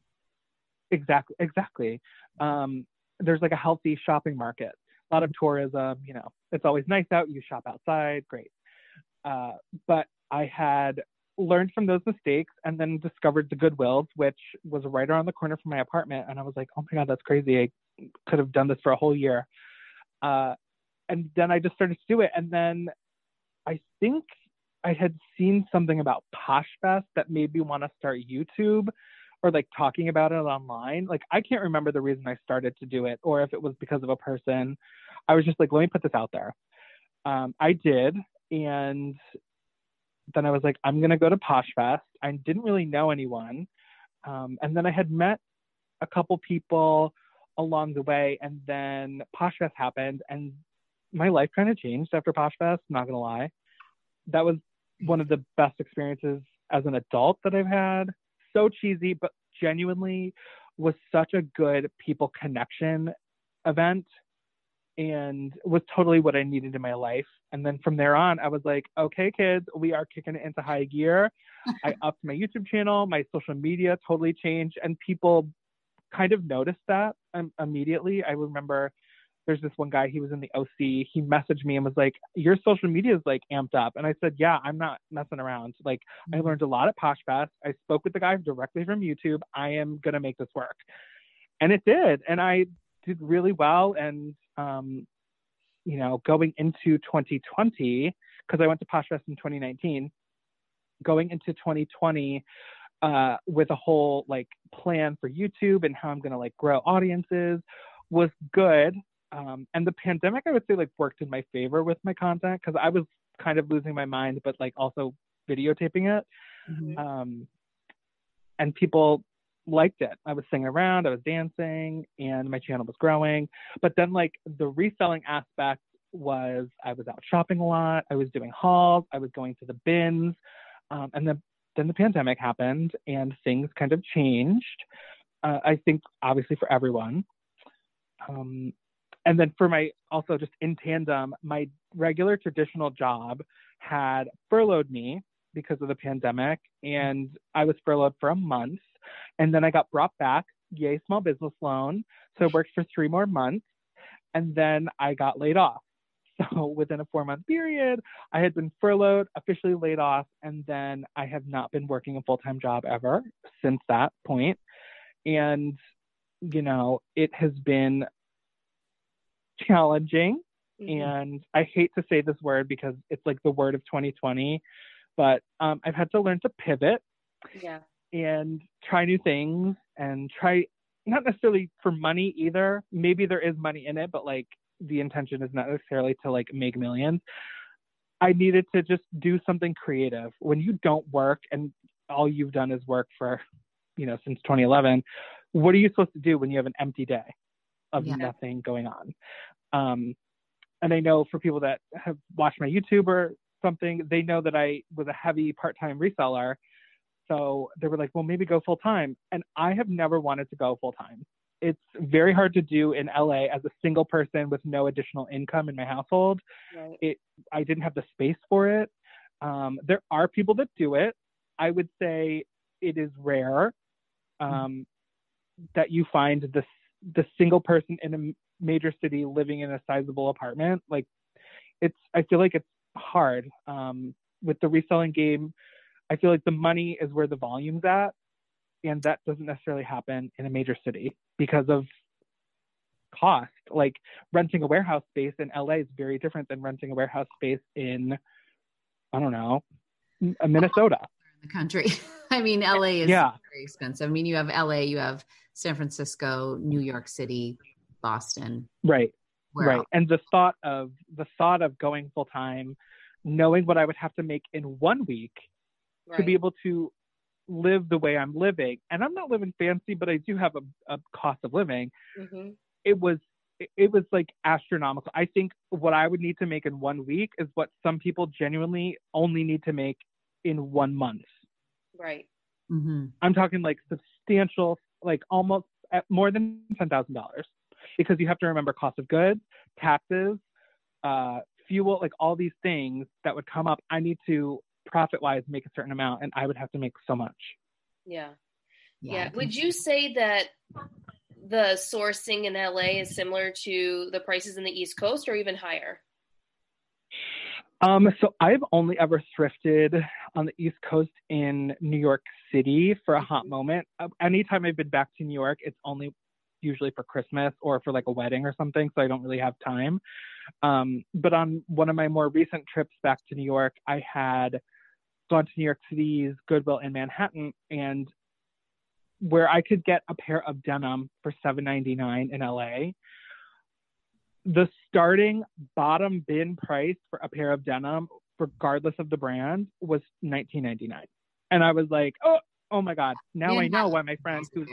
Exactly. Exactly. Um, there's like a healthy shopping market, a lot of tourism, you know, it's always nice out. You shop outside. Great. Uh, but I had learned from those mistakes and then discovered the Goodwills, which was right around the corner from my apartment. And I was like, oh my God, that's crazy. I could have done this for a whole year. Uh, and then I just started to do it. And then I think I had seen something about Posh Fest that made me want to start YouTube or like talking about it online. Like, I can't remember the reason I started to do it, or if it was because of a person. I was just like, let me put this out there. Um, I did. And then I was like, I'm going to go to Posh Fest. I didn't really know anyone. Um, and then I had met a couple people along the way, and then Posh Fest happened, and my life kind of changed after Posh Fest, not going to lie. That was one of the best experiences as an adult that I've had. So cheesy, but genuinely was such a good people connection event, and was totally what I needed in my life. And then from there on, I was like, okay, kids, we are kicking it into high gear. I upped my YouTube channel, my social media totally changed, and people kind of noticed that um, immediately. I remember there's this one guy, he was in the O C. He messaged me and was like, your social media is like amped up. And I said, yeah, I'm not messing around. Like, I learned a lot at Posh Fest. I spoke with the guy directly from YouTube. I am going to make this work. And it did. And I did really well. And, um, you know, going into twenty twenty, because I went to Posh Fest in twenty nineteen, going into twenty twenty, uh, with a whole like plan for YouTube and how I'm going to like grow audiences was good. Um, and the pandemic, I would say, like, worked in my favor with my content, because I was kind of losing my mind, but like also videotaping it. Mm-hmm. Um, and people liked it. I was singing around, I was dancing, and my channel was growing. But then like the reselling aspect was, I was out shopping a lot, I was doing hauls, I was going to the bins. Um, and the, then the pandemic happened, and things kind of changed. Uh, I think obviously for everyone. Um, And then for my, also just in tandem, my regular traditional job had furloughed me because of the pandemic, and I was furloughed for a month, and then I got brought back, yay, small business loan. So I worked for three more months, and then I got laid off. So within a four month period, I had been furloughed, officially laid off, and then I have not been working a full-time job ever since that point. And, you know, it has been challenging. Mm-hmm. And I hate to say this word because it's like the word of twenty twenty, but um, I've had to learn to pivot. Yeah. And try new things and try, not necessarily for money either. Maybe there is money in it, but like the intention is not necessarily to like make millions. I needed to just do something creative. When you don't work and all you've done is work for, you know, since twenty eleven, what are you supposed to do when you have an empty day of yeah. nothing going on? Um, and I know for people that have watched my YouTube or something, they know that I was a heavy part-time reseller. So they were like, well, maybe go full-time. And I have never wanted to go full-time. It's very hard to do in L A as a single person with no additional income in my household. Right. It, I didn't have the space for it. Um, there are people that do it. I would say it is rare um, mm-hmm. that you find the, the single person in a major city living in a sizable apartment. Like it's, I feel like it's hard um, with the reselling game. I feel like the money is where the volume's at. And that doesn't necessarily happen in a major city because of cost. Like renting a warehouse space in L A is very different than renting a warehouse space in, I don't know, Minnesota. In the country. I mean, L A is yeah. very expensive. I mean, you have L A, you have San Francisco, New York City, Boston. Right. Where right. else? And the thought of the thought of going full time, knowing what I would have to make in one week right. to be able to live the way I'm living, and I'm not living fancy, but I do have a, a cost of living. Mm-hmm. It was, it was like astronomical. I think what I would need to make in one week is what some people genuinely only need to make in one month. Right. Mm-hmm. I'm talking like substantial, like almost at more than ten thousand dollars, because you have to remember cost of goods, taxes, uh, fuel, like all these things that would come up. I need to profit-wise make a certain amount, and I would have to make so much. Yeah. yeah. Yeah. Would you say that the sourcing in L A is similar to the prices in the East Coast or even higher? Um, so I've only ever thrifted on the East Coast in New York City for a hot mm-hmm. moment. Anytime I've been back to New York, it's only usually for Christmas or for like a wedding or something. So I don't really have time. Um, but on one of my more recent trips back to New York, I had gone to New York City's Goodwill in Manhattan, and where I could get a pair of denim for seven ninety-nine in L A, the starting bottom bin price for a pair of denim, regardless of the brand, was nineteen ninety-nine. And I was like, oh, oh my God, now I know why my friends who's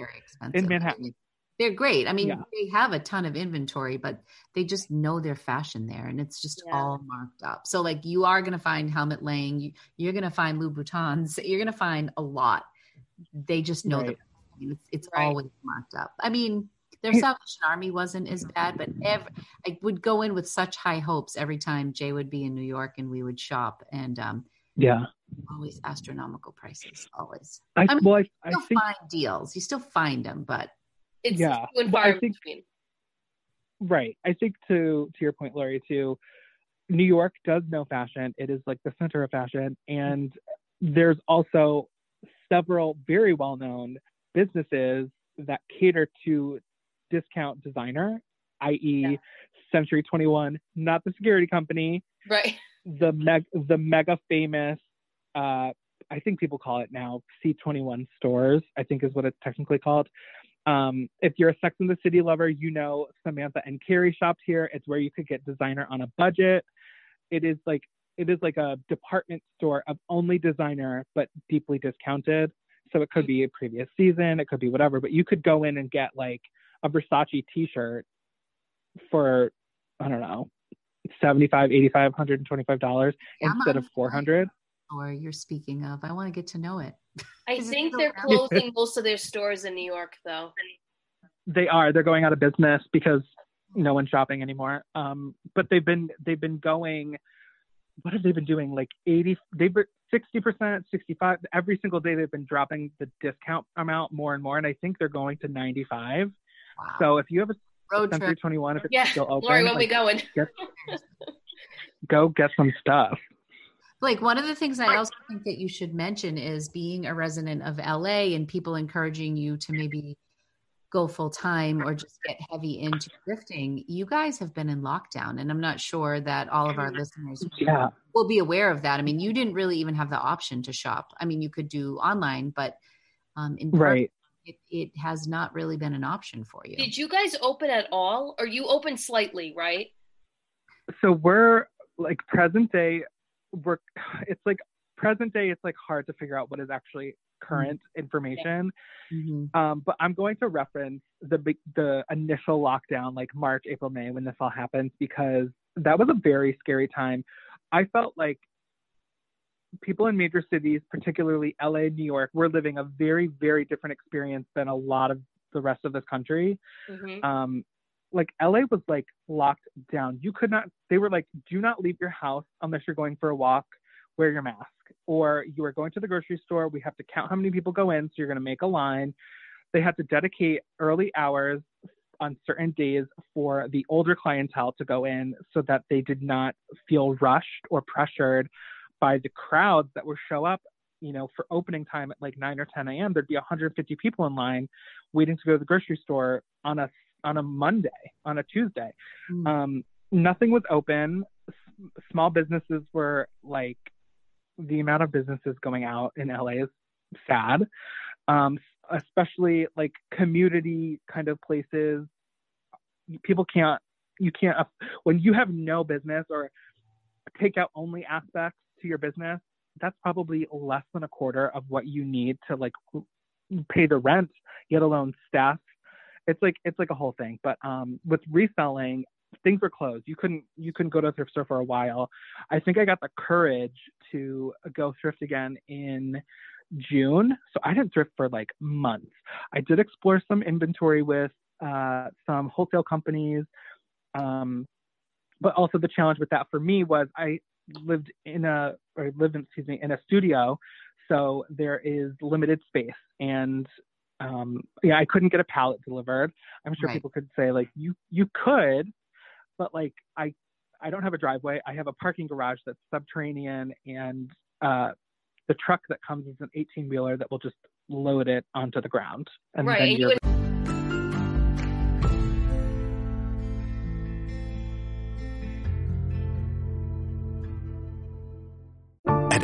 in Manhattan. They're great. I mean, yeah. they have a ton of inventory, but they just know their fashion there, and it's just yeah. all marked up. So like you are going to find Helmut Lang, you, you're going to find Louboutins, you're going to find a lot. They just know right. the It's, it's right. always marked up. I mean, their Salvation Army wasn't as bad, but every, I would go in with such high hopes every time Jay would be in New York and we would shop, and um, yeah. always astronomical prices, always. I, I mean, well, I, you still I think... find deals. You still find them, but it's yeah. well, I think, right. I think to to your point, Lori, too, New York does know fashion. It is like the center of fashion. And there's also several very well-known businesses that cater to discount designer, that is. Yeah. Century twenty-one, not the security company. Right. The, meg- the mega famous, uh, I think people call it now C twenty-one stores, I think is what it's technically called. Um, if you're a Sex and the City lover, you know Samantha and Carrie shopped here. It's where you could get designer on a budget. It is like it is like a department store of only designer, but deeply discounted. So it could be a previous season, it could be whatever, but you could go in and get like a Versace t-shirt for, I don't know, seventy-five dollars, eighty-five dollars, one hundred twenty-five dollars yeah, instead of four hundred dollars. Or you're speaking of, I want to get to know it. I think they're closing most of their stores in New York, though. They are. They're going out of business because no one's shopping anymore. Um, but they've been they've been going. What have they been doing? Like eighty, they've been sixty percent, sixty-five. Every single day they've been dropping the discount amount more and more, and I think they're going to ninety-five. Wow. So if you have a road Century trip, twenty-one, if it's yeah. still open, Lori, when like, we going? Get, go get some stuff. Blake, one of the things I also think that you should mention is being a resident of L A and people encouraging you to maybe go full time or just get heavy into thrifting. You guys have been in lockdown, and I'm not sure that all of our listeners yeah. will be aware of that. I mean, you didn't really even have the option to shop. I mean, you could do online, but um, in right. it, it has not really been an option for you. Did you guys open at all? Or you open slightly, right? So we're like present day, we're, it's like present day, it's like hard to figure out what is actually current mm-hmm. information. Mm-hmm. Um, but I'm going to reference the the initial lockdown, like March, April, May, when this all happened, because that was a very scary time. I felt like people in major cities, particularly L A, New York, were living a very, very different experience than a lot of the rest of this country. Mm-hmm. Um, like L A was like locked down. You could not, they were like, do not leave your house unless you're going for a walk, wear your mask, or you are going to the grocery store. We have to count how many people go in. So you're going to make a line. They had to dedicate early hours on certain days for the older clientele to go in so that they did not feel rushed or pressured by the crowds that would show up, you know, for opening time at like nine or ten a.m. There'd be one hundred fifty people in line waiting to go to the grocery store on a, on a Monday, on a Tuesday. Mm. Um, nothing was open. S- small businesses were like, the amount of businesses going out in L A is sad. Um, especially like community kind of places. People can't, you can't, when you have no business or takeout only aspects to your business, that's probably less than a quarter of what you need to like pay the rent, let alone staff. It's like, it's like a whole thing. But um, with reselling, things were closed. You couldn't, you couldn't go to a thrift store for a while. I think I got the courage to go thrift again in June. So I didn't thrift for like months. I did explore some inventory with uh, some wholesale companies. Um, but also the challenge with that for me was I lived in a, or lived in, excuse me, in a studio. So there is limited space and um, yeah, I couldn't get a pallet delivered. I'm sure right. people could say like, you, you could, but like, I, I don't have a driveway. I have a parking garage that's subterranean and uh, the truck that comes is an eighteen wheeler that will just load it onto the ground. And right. then you're- and you would- At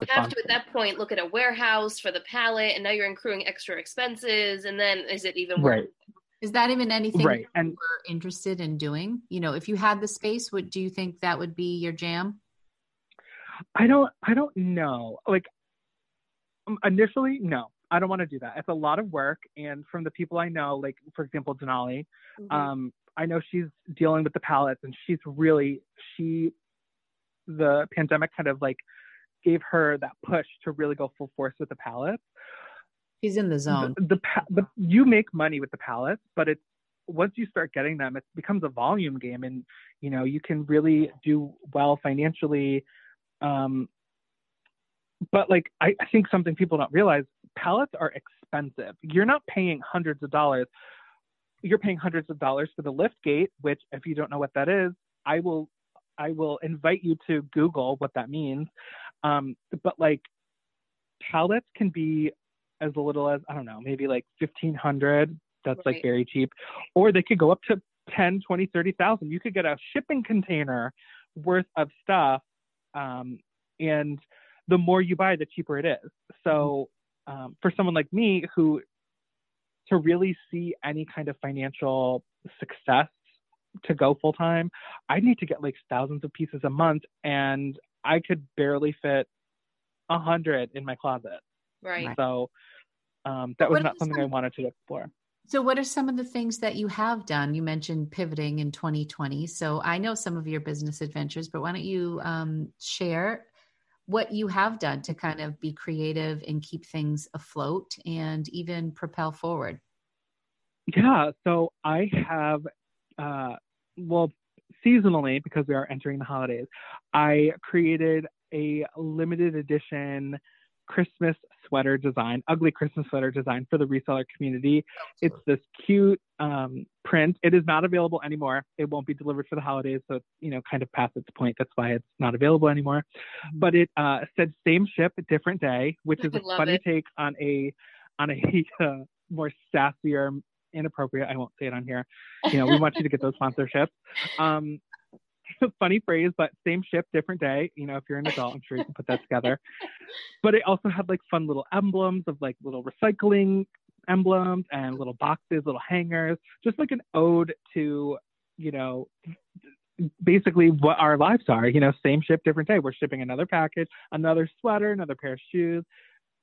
You have to, at that point, look at a warehouse for the pallet, and now you're incurring extra expenses, and then is it even worth it? Is that even anything right. that you were interested in doing? You know, if you had the space, would do you think that would be your jam? I don't, I don't know. Like, initially, no. I don't want to do that. It's a lot of work, and from the people I know, like, for example, Denali, mm-hmm. um, I know she's dealing with the pallets, and she's really, she, the pandemic kind of, like, gave her that push to really go full force with the pallets. She's in the zone. The, the, the you make money with the pallets, but it's once you start getting them, it becomes a volume game, and you know you can really do well financially. Um, but like I, I think something people don't realize: pallets are expensive. You're not paying hundreds of dollars. You're paying hundreds of dollars for the lift gate, which, if you don't know what that is, I will, I will invite you to Google what that means. Um, but like pallets can be as little as, I don't know, maybe like fifteen hundred. That's right. Like very cheap. Or they could go up to ten, twenty, thirty thousand. You could get a shipping container worth of stuff. Um, and the more you buy, the cheaper it is. So um, for someone like me who, to really see any kind of financial success to go full time, I need to get like thousands of pieces a month, and I could barely fit a hundred in my closet. Right. So um, that was not something some, I wanted to explore. So what are some of the things that you have done? You mentioned pivoting in twenty twenty. So I know some of your business adventures, but why don't you um, share what you have done to kind of be creative and keep things afloat and even propel forward? Yeah. So I have, uh, well, seasonally, because we are entering the holidays, I created a limited edition Christmas sweater design, ugly Christmas sweater design for the reseller community. It's this cute um, print. It is not available anymore. It won't be delivered for the holidays. So it's, you know, kind of past its point. That's why it's not available anymore. But it uh, said same ship, different day, which is a funny it. take on a, on a uh, more sassier, inappropriate, I won't say it on here. You know, we want you to get those sponsorships. Um, A funny phrase, but same ship, different day. You know, if you're an adult, I'm sure you can put that together. But it also had like fun little emblems of like little recycling emblems and little boxes, little hangers, just like an ode to, you know, basically what our lives are. You know, same ship, different day. We're shipping another package, another sweater, another pair of shoes,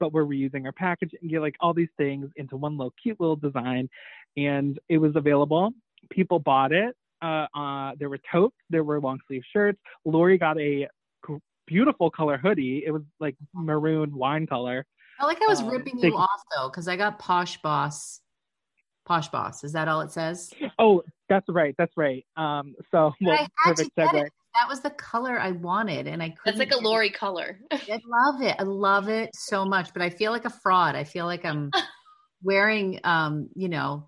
but we're reusing our package and get like all these things into one little cute little design. And it was available. People bought it. Uh, uh, there were totes, there were long sleeve shirts. Lori got a g- beautiful color hoodie. It was like maroon wine color. I like I was um, ripping they, you off though, because I got Posh Boss. Posh Boss, is that all it says? Oh, that's right, that's right. Um, so well, I had perfect to get it. That was the color I wanted, and I couldn't. That's like a Lori color. I love it. I love it so much, but I feel like a fraud. I feel like I'm wearing, um, you know,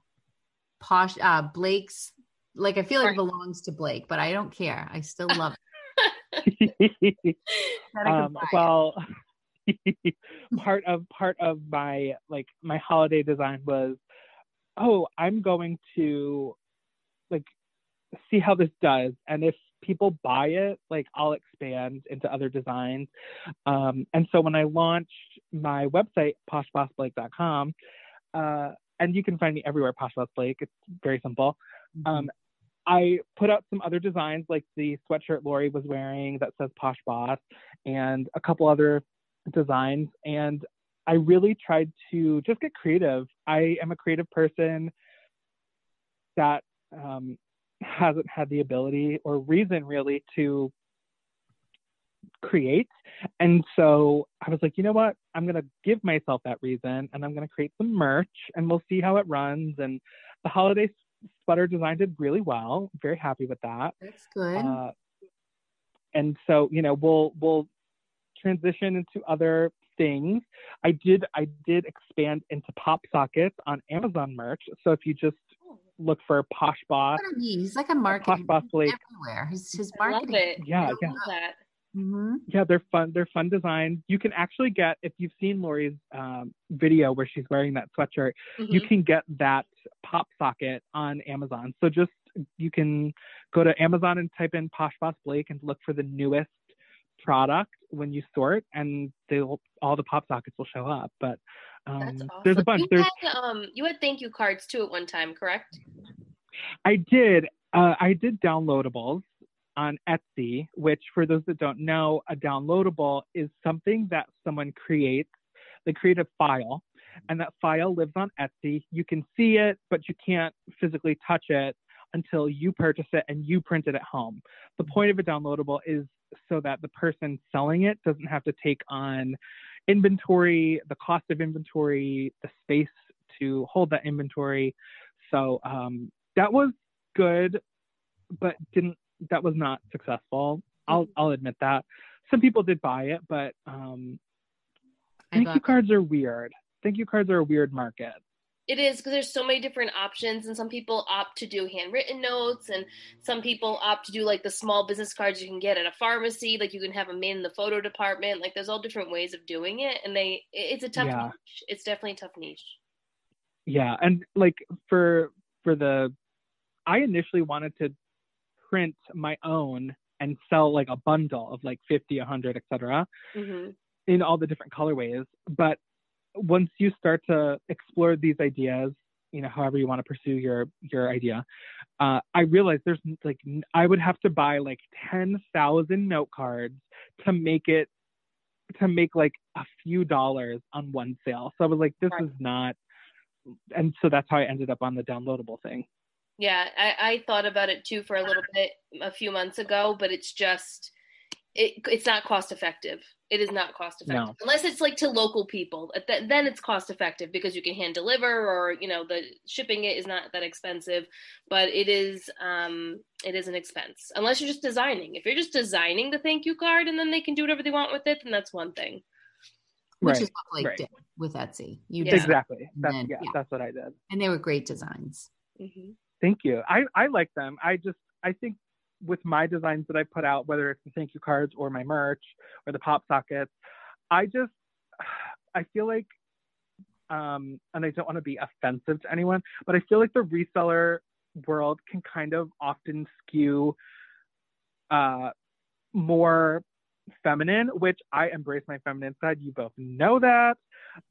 Posh uh, Blake's. Like, I feel like it belongs to Blake, but I don't care. I still love it. um, well, part of part of my, like, my holiday design was, oh, I'm going to, like, see how this does. And if people buy it, like, I'll expand into other designs. Um, and so when I launched my website, posh boss blake dot com, uh, and you can find me everywhere, Poshboss Blake. It's very simple. Mm-hmm. Um, I put out some other designs, like the sweatshirt Lori was wearing that says Posh Boss, and a couple other designs. And I really tried to just get creative. I am a creative person that um, hasn't had the ability or reason really to create. And so I was like, you know what? I'm going to give myself that reason, and I'm going to create some merch, and we'll see how it runs. And the holiday sweater design did really well. I'm very happy with that. That's good. Uh, and so, you know, we'll we'll transition into other things. I did I did expand into pop sockets on Amazon merch. So if you just look for Posh Boss, I mean, he's like a marketing Posh Boss Blake everywhere. His his marketing. I love it. Yeah, I yeah. Love that. Mm-hmm. Yeah, they're fun. They're fun designs. You can actually get, if you've seen Lori's um, video where she's wearing that sweatshirt, mm-hmm. you can get that pop socket on Amazon. So just, you can go to Amazon and type in Posh Boss Blake and look for the newest product when you sort, and they'll, all the pop sockets will show up. But um, That's awesome. There's a bunch. You, there's, had, um, you had thank you cards too at one time, correct? I did. Uh, I did downloadables on Etsy, which, for those that don't know, a downloadable is something that someone creates. They create a file, and that file lives on Etsy. You can see it, but you can't physically touch it until you purchase it and you print it at home. The point of a downloadable is so that the person selling it doesn't have to take on inventory, the cost of inventory, the space to hold that inventory. So um, that was good, but didn't that was not successful. I'll I'll admit that. Some people did buy it, but um, thank you cards are weird. Thank you cards are a weird market. It is, because there's so many different options, and some people opt to do handwritten notes, and some people opt to do like the small business cards you can get at a pharmacy. Like, you can have them in the photo department. Like, there's all different ways of doing it, and they it's a tough yeah. niche. It's definitely a tough niche. Yeah, and like for for the, I initially wanted to print my own and sell like a bundle of like fifty, one hundred, et cetera, mm-hmm. in all the different colorways. But once you start to explore these ideas, you know, however you want to pursue your, your idea, uh, I realized there's like, I would have to buy like ten thousand note cards to make it, to make like a few dollars on one sale. So I was like, this right. is not, and so that's how I ended up on the downloadable thing. Yeah, I, I thought about it too for a little bit a few months ago, but it's just, it it's not cost effective. It is not cost effective. No. Unless it's like to local people, Th- then it's cost effective because you can hand deliver, or, you know, the shipping it is not that expensive, but it is, um, it is an expense. Unless you're just designing. If you're just designing the thank you card and then they can do whatever they want with it, then that's one thing. which right, is what Blake right. did with Etsy. You yeah. exactly. That's, then, yeah, yeah, that's what I did. And they were great designs. Mm-hmm. Thank you. I, I like them. I just, I think with my designs that I put out, whether it's the thank you cards or my merch or the pop sockets, I just, I feel like, um, and I don't want to be offensive to anyone, but I feel like the reseller world can kind of often skew uh, more feminine, which I embrace my feminine side. You both know that.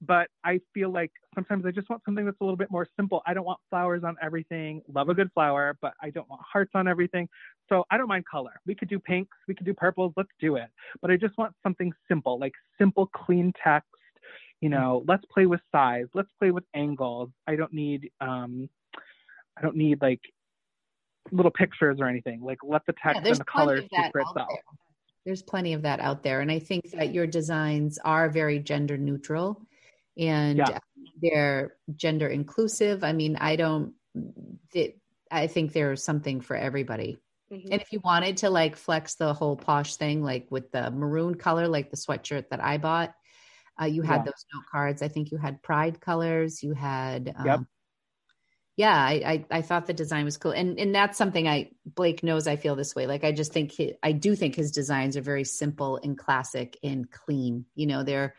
But I feel like sometimes I just want something that's a little bit more simple. I don't want flowers on everything. Love a good flower, but I don't want hearts on everything. So I don't mind color. We could do pinks. We could do purples. Let's do it. But I just want something simple, like simple, clean text. You know, let's play with size. Let's play with angles. I don't need, um, I don't need like little pictures or anything. Like let the text yeah, and the colors speak for itself. There. There's plenty of that out there. And I think that your designs are very gender neutral and yeah. they're gender inclusive. I mean, I don't, they, I think there's something for everybody. Mm-hmm. And if you wanted to like flex the whole posh thing, like with the maroon color, like the sweatshirt that I bought, uh, you had yeah. those note cards. I think you had pride colors. You had, um, yep. yeah, I, I I thought the design was cool. And and that's something I, Blake knows I feel this way. Like, I just think, he, I do think his designs are very simple and classic and clean. You know, they're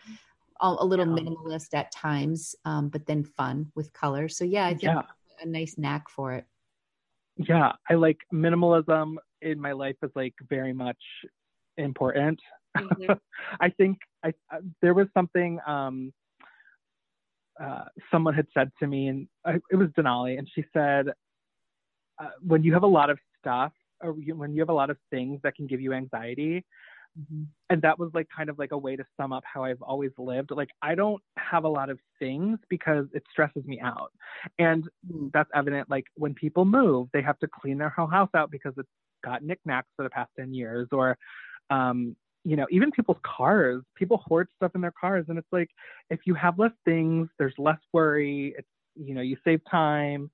all, a little yeah. minimalist at times, um, but then fun with color. So yeah, I think yeah. a nice knack for it. Yeah, I like minimalism in my life is like very much important. Mm-hmm. I think I, I there was something, um, Uh, someone had said to me, and uh, it was Denali, and she said, uh, when you have a lot of stuff, or you, when you have a lot of things that can give you anxiety, mm-hmm. and that was like kind of like a way to sum up how I've always lived. Like, I don't have a lot of things because it stresses me out. And that's evident, like when people move, they have to clean their whole house out because it's got knickknacks for the past ten years, or um you know, even people's cars, people hoard stuff in their cars. And it's like, if you have less things, there's less worry. It's, you know, you save time.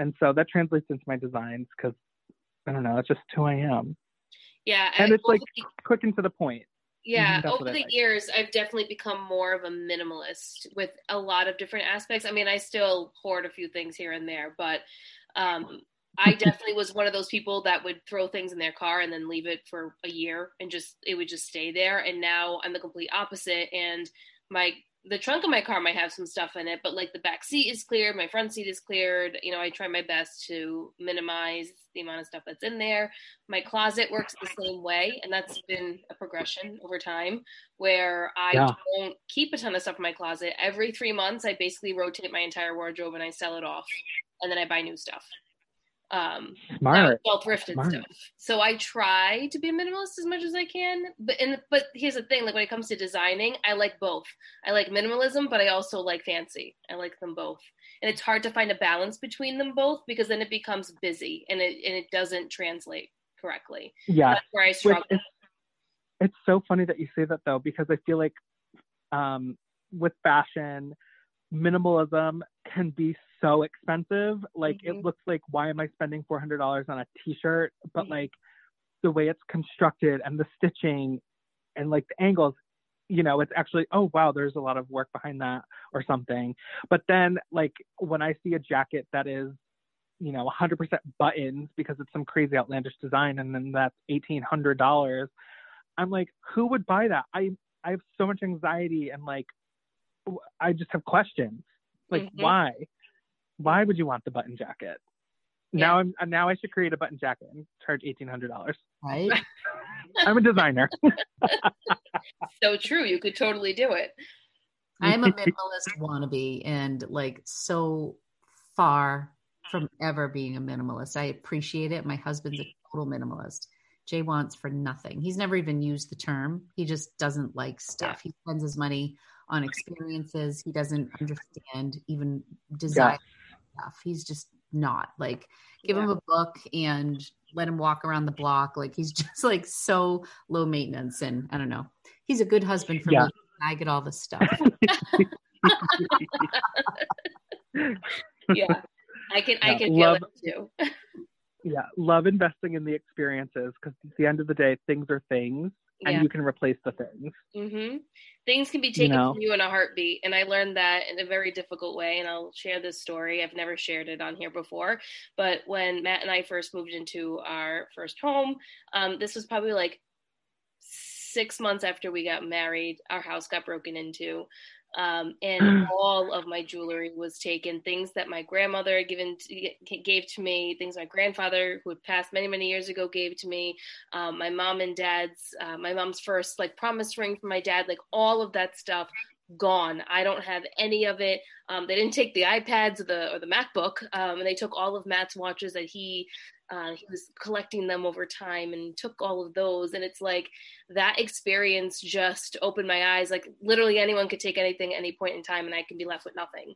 And so that translates into my designs because, I don't know, it's just who I am. Yeah. And I, it's like the, quick and to the point. Yeah. That's over the like. years, I've definitely become more of a minimalist with a lot of different aspects. I mean, I still hoard a few things here and there, but um, I definitely was one of those people that would throw things in their car and then leave it for a year and just, it would just stay there. And now I'm the complete opposite. And my, the trunk of my car might have some stuff in it, but like the back seat is cleared. My front seat is cleared. You know, I try my best to minimize the amount of stuff that's in there. My closet works the same way. And that's been a progression over time where I yeah. don't keep a ton of stuff in my closet. Every three months, I basically rotate my entire wardrobe and I sell it off and then I buy new stuff. Um, Smart. Well, thrifted Smart. Stuff. So I try to be minimalist as much as I can, but and but here's the thing: like when it comes to designing, I like both. I like minimalism, but I also like fancy. I like them both, and it's hard to find a balance between them both because then it becomes busy and it and it doesn't translate correctly. Yeah, that's where I struggle. It's, it's so funny that you say that though, because I feel like um, with fashion, minimalism can be so expensive. Like mm-hmm. it looks like, why am I spending four hundred dollars on a t-shirt? But mm-hmm. like the way it's constructed and the stitching and like the angles, you know, it's actually, oh wow, there's a lot of work behind that or something. But then like when I see a jacket that is, you know, one hundred percent buttons because it's some crazy outlandish design, and then that's eighteen hundred dollars, I'm like, who would buy that? I I have so much anxiety and like I just have questions. Like mm-hmm. why? Why would you want the button jacket? Yeah. Now I'm now I should create a button jacket and charge eighteen hundred dollars. Right? I'm a designer. So true. You could totally do it. I'm a minimalist wannabe and like so far from ever being a minimalist. I appreciate it. My husband's a total minimalist. Jay wants for nothing. He's never even used the term. He just doesn't like stuff. He spends his money on experiences. He doesn't understand even design yeah. stuff. He's just not like, give yeah. him a book and let him walk around the block. Like he's just like so low maintenance. And I don't know, he's a good husband for yeah. me. I get all this stuff. yeah. I can, yeah. I can feel love, it too. yeah. yeah, love investing in the experiences, because at the end of the day, things are things, yeah. and you can replace the things. Mm-hmm. Things can be taken you know? from you in a heartbeat, and I learned that in a very difficult way, and I'll share this story. I've never shared it on here before, but when Matt and I first moved into our first home, um, this was probably like six months after we got married, our house got broken into. Um, and all of my jewelry was taken, things that my grandmother had given to, gave to me, things my grandfather, who had passed many, many years ago, gave to me, um, my mom and dad's, uh, my mom's first like promise ring from my dad, like all of that stuff gone. I don't have any of it. Um, they didn't take the iPads or the, or the MacBook, um, and they took all of Matt's watches that he Uh, he was collecting them over time and took all of those. And it's like that experience just opened my eyes. Like literally anyone could take anything at any point in time and I can be left with nothing.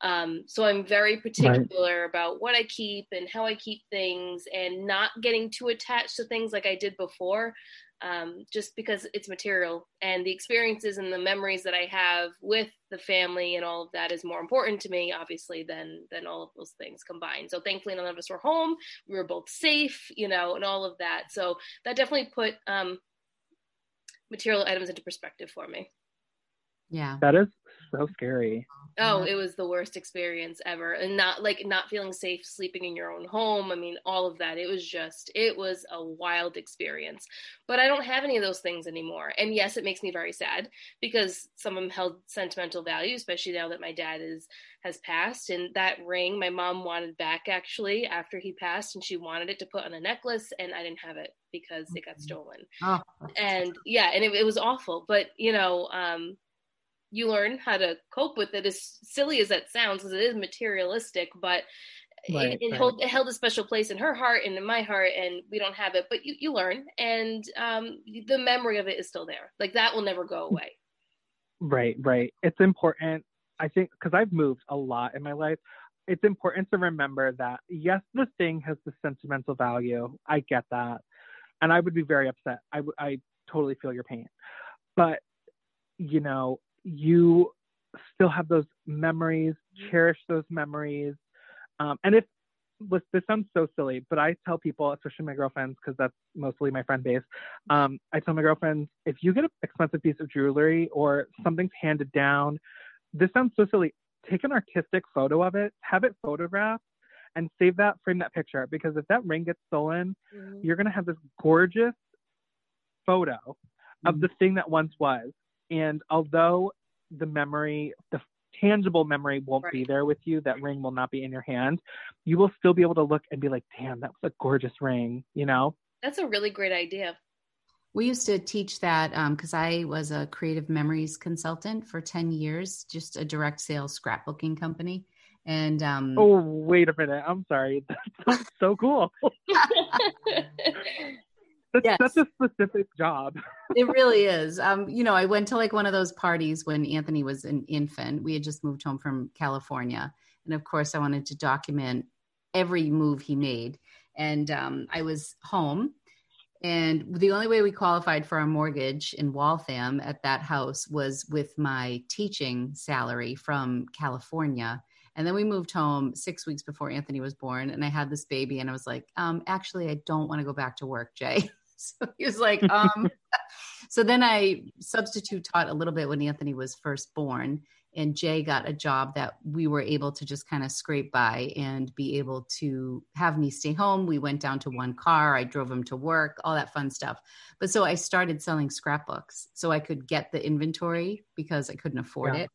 Um, so I'm very particular right. about what I keep and how I keep things and not getting too attached to things like I did before, um, just because it's material. And the experiences and the memories that I have with the family and all of that is more important to me, obviously, than than all of those things combined. So thankfully, none of us were home. We were both safe, you know, and all of that. So that definitely put um, material items into perspective for me. Yeah. That is so scary. Oh, it was the worst experience ever. And not like not feeling safe, sleeping in your own home. I mean, all of that. It was just, it was a wild experience. But I don't have any of those things anymore. And yes, it makes me very sad because some of them held sentimental value, especially now that my dad is has passed. And that ring my mom wanted back actually after he passed, and she wanted it to put on a necklace, and I didn't have it because it got stolen. Oh. And yeah, and it, it was awful. But you know, um, you learn how to cope with it, as silly as that sounds, because it is materialistic, but right, it, it, right. Hold, it held a special place in her heart and in my heart, and we don't have it, but you, you learn. And um, the memory of it is still there. Like that will never go away. Right, right. It's important, I think, because I've moved a lot in my life. It's important to remember that, yes, the thing has the sentimental value. I get that. And I would be very upset. I, w- I totally feel your pain. But, you know, you still have those memories, cherish those memories. Um, and if, this sounds so silly, but I tell people, especially my girlfriends, because that's mostly my friend base, um, I tell my girlfriends, if you get an expensive piece of jewelry or something's handed down, this sounds so silly, take an artistic photo of it, have it photographed, and save that, frame that picture. Because if that ring gets stolen, mm-hmm. you're going to have this gorgeous photo mm-hmm. of the thing that once was. And although the memory, the tangible memory won't right. be there with you, that ring will not be in your hand, you will still be able to look and be like, damn, that was a gorgeous ring, you know? That's a really great idea. We used to teach that because um, I was a creative memories consultant for ten years, just a direct sales scrapbooking company. And um, oh, wait a minute. I'm sorry. That sounds so cool. That's yes. such a specific job. It really is. Um, you know, I went to like one of those parties when Anthony was an infant. We had just moved home from California. And of course, I wanted to document every move he made. And um, I was home. And the only way we qualified for our mortgage in Waltham at that house was with my teaching salary from California. And then we moved home six weeks before Anthony was born. And I had this baby and I was like, um, actually, I don't want to go back to work, Jay. So he was like, um, so then I substitute taught a little bit when Anthony was first born, and Jay got a job that we were able to just kind of scrape by and be able to have me stay home. We went down to one car. I drove him to work, all that fun stuff. But so I started selling scrapbooks so I could get the inventory because I couldn't afford yeah. it.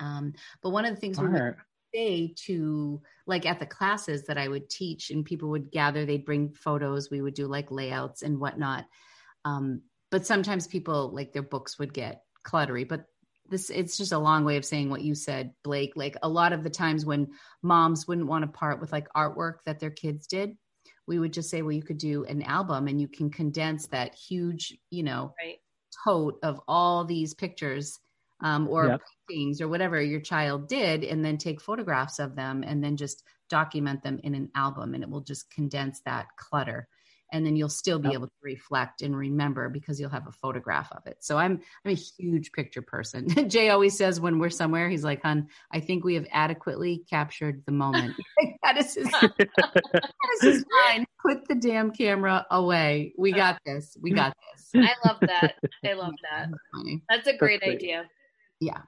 Um, but one of the things we would say to like at the classes that I would teach, and people would gather, they'd bring photos, we would do like layouts and whatnot. Um, but sometimes people like their books would get cluttery, but this, it's just a long way of saying what you said, Blake, like a lot of the times when moms wouldn't want to part with like artwork that their kids did, we would just say, well, you could do an album and you can condense that huge, you know, right. tote of all these pictures Um, or yep. paintings or whatever your child did, and then take photographs of them and then just document them in an album, and it will just condense that clutter. and then you'll still be yep. able to reflect and remember because you'll have a photograph of it. So I'm I'm a huge picture person. Jay always says when we're somewhere, he's like, "Hun, I think we have adequately captured the moment." That is his, that is his line. Put the damn camera away. We got this. We got this. I love that. I love that. That's a great, That's great. idea. Yeah.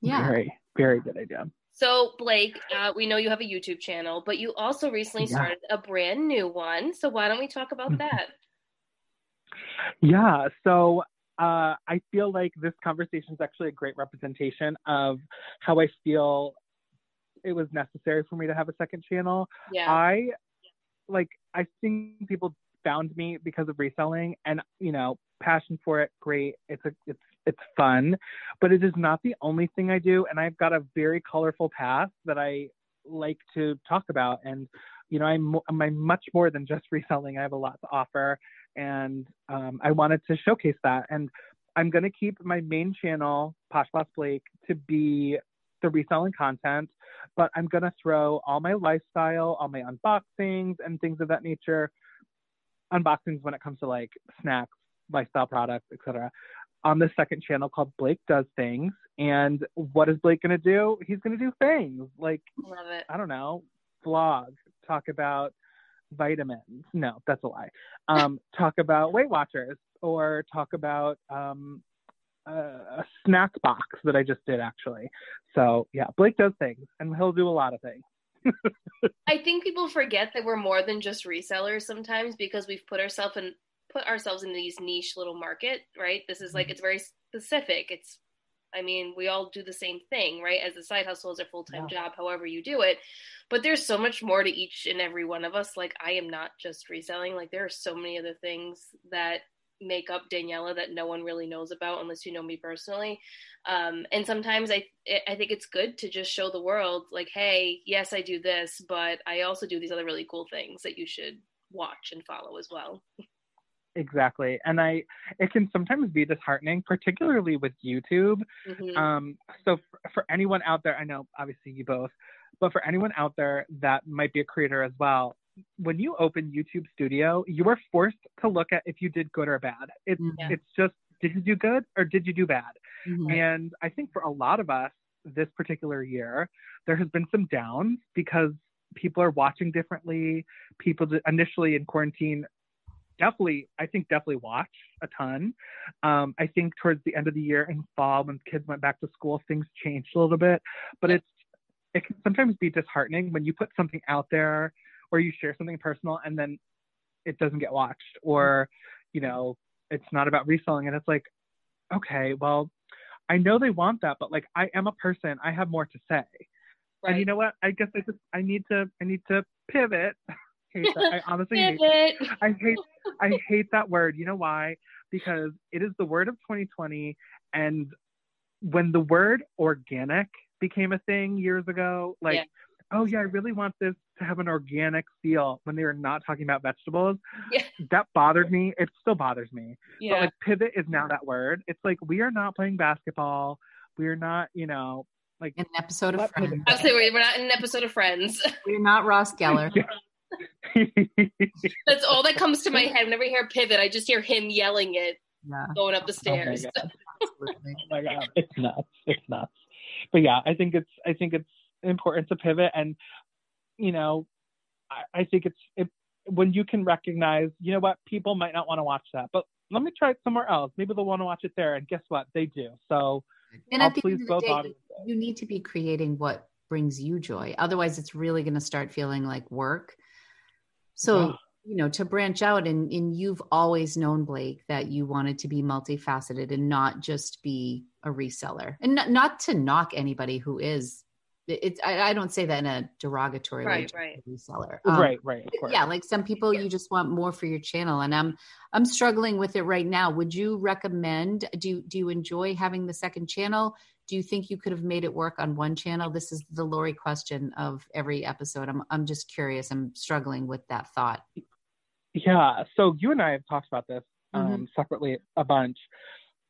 Yeah. Very, very good idea. So Blake, uh, we know you have a YouTube channel, but you also recently yeah. started a brand new one. So why don't we talk about that? Yeah. So uh, I feel like this conversation is actually a great representation of how I feel it was necessary for me to have a second channel. Yeah. I like, I think people found me because of reselling and, you know, passion for it. Great. It's a, it's, It's fun, but it is not the only thing I do. And I've got a very colorful past that I like to talk about. And, you know, I'm, I'm much more than just reselling. I have a lot to offer. And um, I wanted to showcase that. And I'm going to keep my main channel, Poshboss Blake, to be the reselling content. But I'm going to throw all my lifestyle, all my unboxings and things of that nature. Unboxings when it comes to like snacks, lifestyle products, et cetera on the second channel called Blake Does Things. And what is Blake going to do? He's going to do things like, Love it. I don't know, vlog, talk about vitamins. No, that's a lie. Um, talk about Weight Watchers or talk about um, a, a snack box that I just did actually. So yeah, Blake Does Things and he'll do a lot of things. I think people forget that we're more than just resellers sometimes because we've put ourselves in put ourselves in these niche little market, right? This is like, it's very specific. It's, I mean, we all do the same thing, right? As a side hustle, as a full-time yeah. job, however you do it. But there's so much more to each and every one of us. Like I am not just reselling. Like there are so many other things that make up Daniela that no one really knows about unless you know me personally. Um, and sometimes I, I think it's good to just show the world like, hey, yes, I do this, but I also do these other really cool things that you should watch and follow as well. Exactly. And I, it can sometimes be disheartening, particularly with YouTube. Mm-hmm. Um, so for, for anyone out there, I know obviously you both, but for anyone out there that might be a creator as well, when you open YouTube Studio, you are forced to look at if you did good or bad. It's, yeah. it's just, did you do good or did you do bad? Mm-hmm. And I think for a lot of us this particular year, there has been some downs because people are watching differently. People initially in quarantine Definitely, I think definitely watch a ton. Um, I think towards the end of the year in fall, when kids went back to school, things changed a little bit. But it's it can sometimes be disheartening when you put something out there or you share something personal and then it doesn't get watched or, you know, it's not about reselling. And it's like, okay, well, I know they want that, but like I am a person. I have more to say. Right. And you know what? I guess I just I need to I need to pivot. Hate that. I honestly hate it. I hate I hate that word. You know why? Because it is the word of twenty twenty, and when the word organic became a thing years ago, like, yeah. oh yeah, I really want this to have an organic feel when they were not talking about vegetables. Yeah. That bothered me. It still bothers me. Yeah. But like pivot is now that word. It's like we are not playing basketball. We are not, you know, like in an episode of Friends. Absolutely, we're not in an episode of Friends. We're not Ross Geller. Yeah. That's all that comes to my head. Whenever I hear pivot, I just hear him yelling it yeah. going up the stairs. Oh my, God. Oh my God. It's nuts. It's nuts. But yeah, I think it's I think it's important to pivot. And you know, I, I think it's it, when you can recognize, you know what, people might not want to watch that, but let me try it somewhere else. Maybe they'll want to watch it there. And guess what? They do. So and I'll at the please end of the day, you need to be creating what brings you joy. Otherwise it's really going to start feeling like work. So, yeah. you know, to branch out and, and you've always known, Blake, that you wanted to be multifaceted and not just be a reseller and not, not to knock anybody who is. It's, I, I don't say that in a derogatory right, way, right. reseller. Um, right, right. Of course. Yeah. Like some people, yeah. you just want more for your channel and I'm, I'm struggling with it right now. Would you recommend, do you, do you enjoy having the second channel? Do you think you could have made it work on one channel? This is the Lori question of every episode. I'm I'm just curious. I'm struggling with that thought. Yeah. So you and I have talked about this um, mm-hmm. separately a bunch.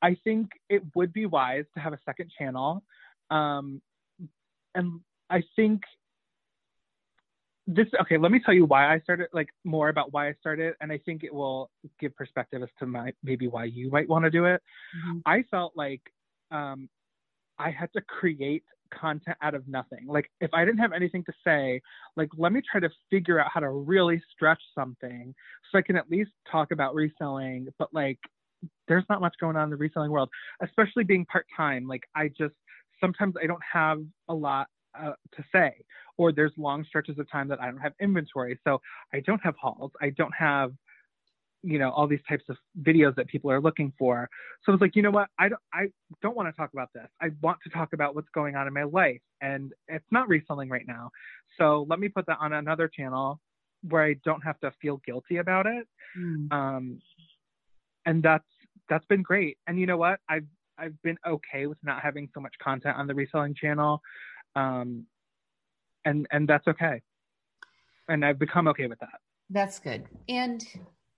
I think it would be wise to have a second channel. Um, and I think this, okay, let me tell you why I started, like, more about why I started, and I think it will give perspective as to my, maybe why you might want to do it. Mm-hmm. I felt like um, I had to create content out of nothing. Like, if I didn't have anything to say, like, let me try to figure out how to really stretch something so I can at least talk about reselling, but, like, there's not much going on in the reselling world, especially being part-time. Like, I just, sometimes I don't have a lot uh, to say, or there's long stretches of time that I don't have inventory. So I don't have hauls. I don't have, you know, all these types of videos that people are looking for. So I was like, you know what? I don't, I don't want to talk about this. I want to talk about what's going on in my life, and it's not reselling right now. So let me put that on another channel where I don't have to feel guilty about it. Mm. Um, and that's, that's been great. And you know what? I've, I've been okay with not having so much content on the reselling channel. Um, and, and that's okay. And I've become okay with that. That's good. And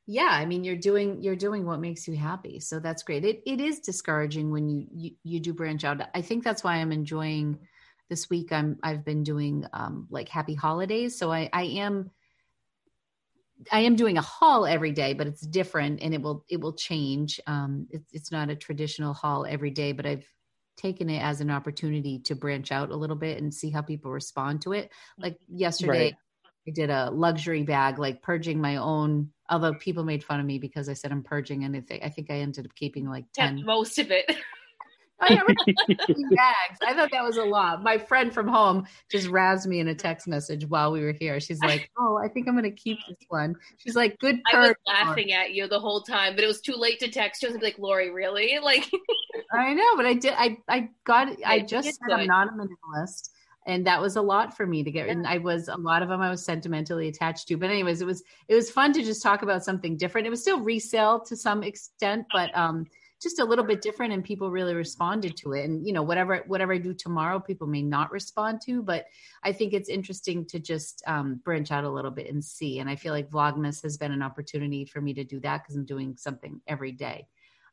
yeah, I mean, you're doing, you're doing what makes you happy. So that's great. It It is discouraging when you, you, you do branch out. I think that's why I'm enjoying this week. I'm, I've been doing um, like happy holidays. So I, I am, I am doing a haul every day, but it's different, and it will, it will change. Um, it's, it's not a traditional haul every day, but I've taken it as an opportunity to branch out a little bit and see how people respond to it. Like yesterday, right, I did a luxury bag, like purging my own, although people made fun of me because I said I'm purging anything. I think I ended up keeping like ten. Yeah, most of it. I never bags. I thought that was a lot. My friend from home just razzed me in a text message while we were here. She's like, "Oh, I think I'm going to keep this one." She's like, "Good." I was laughing at you the whole time, but it was too late to text. She was like, "Lori, really?" Like, I know, but I did. I I got. I, I just said good. I'm not a minimalist, and that was a lot for me to get. Yeah. And I was a lot of them I was sentimentally attached to. But anyways, it was it was fun to just talk about something different. It was still resale to some extent, but um. just a little bit different, and people really responded to it. And, you know, whatever, whatever I do tomorrow, people may not respond to, but I think it's interesting to just um, branch out a little bit and see. And I feel like Vlogmas has been an opportunity for me to do that, because I'm doing something every day.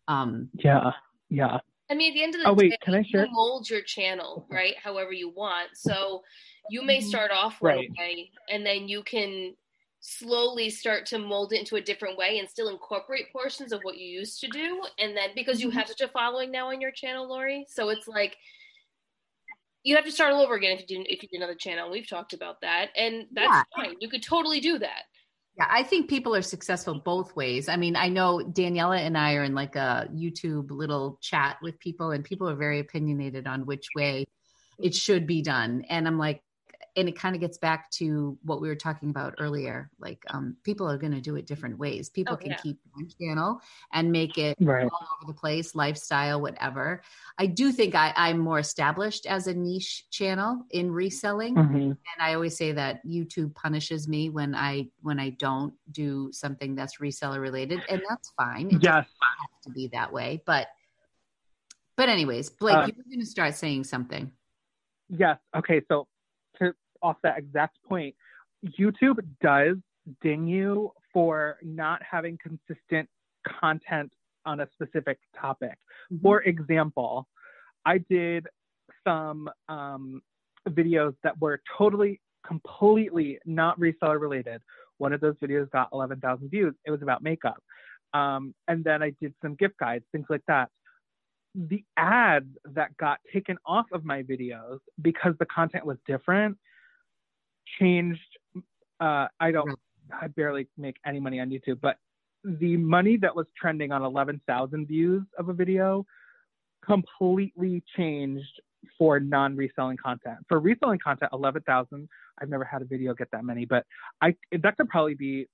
Um, yeah. Yeah. I mean, at the end of the oh, wait, day, can I share? You mold your channel, right? However you want. So you may start off one right. way, and then you can slowly start to mold it into a different way and still incorporate portions of what you used to do. And then, because you have such a following now on your channel, Lori, so it's like you have to start all over again if you do, if you do another channel. We've talked about that, and that's yeah. fine. You could totally do that. Yeah, I think people are successful both ways. I mean, I know Daniela and I are in like a YouTube little chat with people, and people are very opinionated on which way it should be done. And I'm like, and it kind of gets back to what we were talking about earlier. Like, um, people are going to do it different ways. People oh, can yeah. keep one channel and make it right. all over the place, lifestyle, whatever. I do think I, I'm more established as a niche channel in reselling. Mm-hmm. And I always say that YouTube punishes me when I, when I don't do something that's reseller related, and that's fine. It yes. doesn't have to be that way. But, but anyways, Blake, uh, you were going to start saying something. Yes. Okay. So to, off that exact point, YouTube does ding you for not having consistent content on a specific topic. Mm-hmm. For example, I did some um, videos that were totally, completely not reseller related. One of those videos got eleven thousand views. It was about makeup. Um, and then I did some gift guides, things like that. The ads that got taken off of my videos because the content was different changed. Uh, I don't, I barely make any money on YouTube, but the money that was trending on eleven thousand views of a video completely changed for non-reselling content. For reselling content, eleven thousand, I've never had a video get that many, but I, that could probably be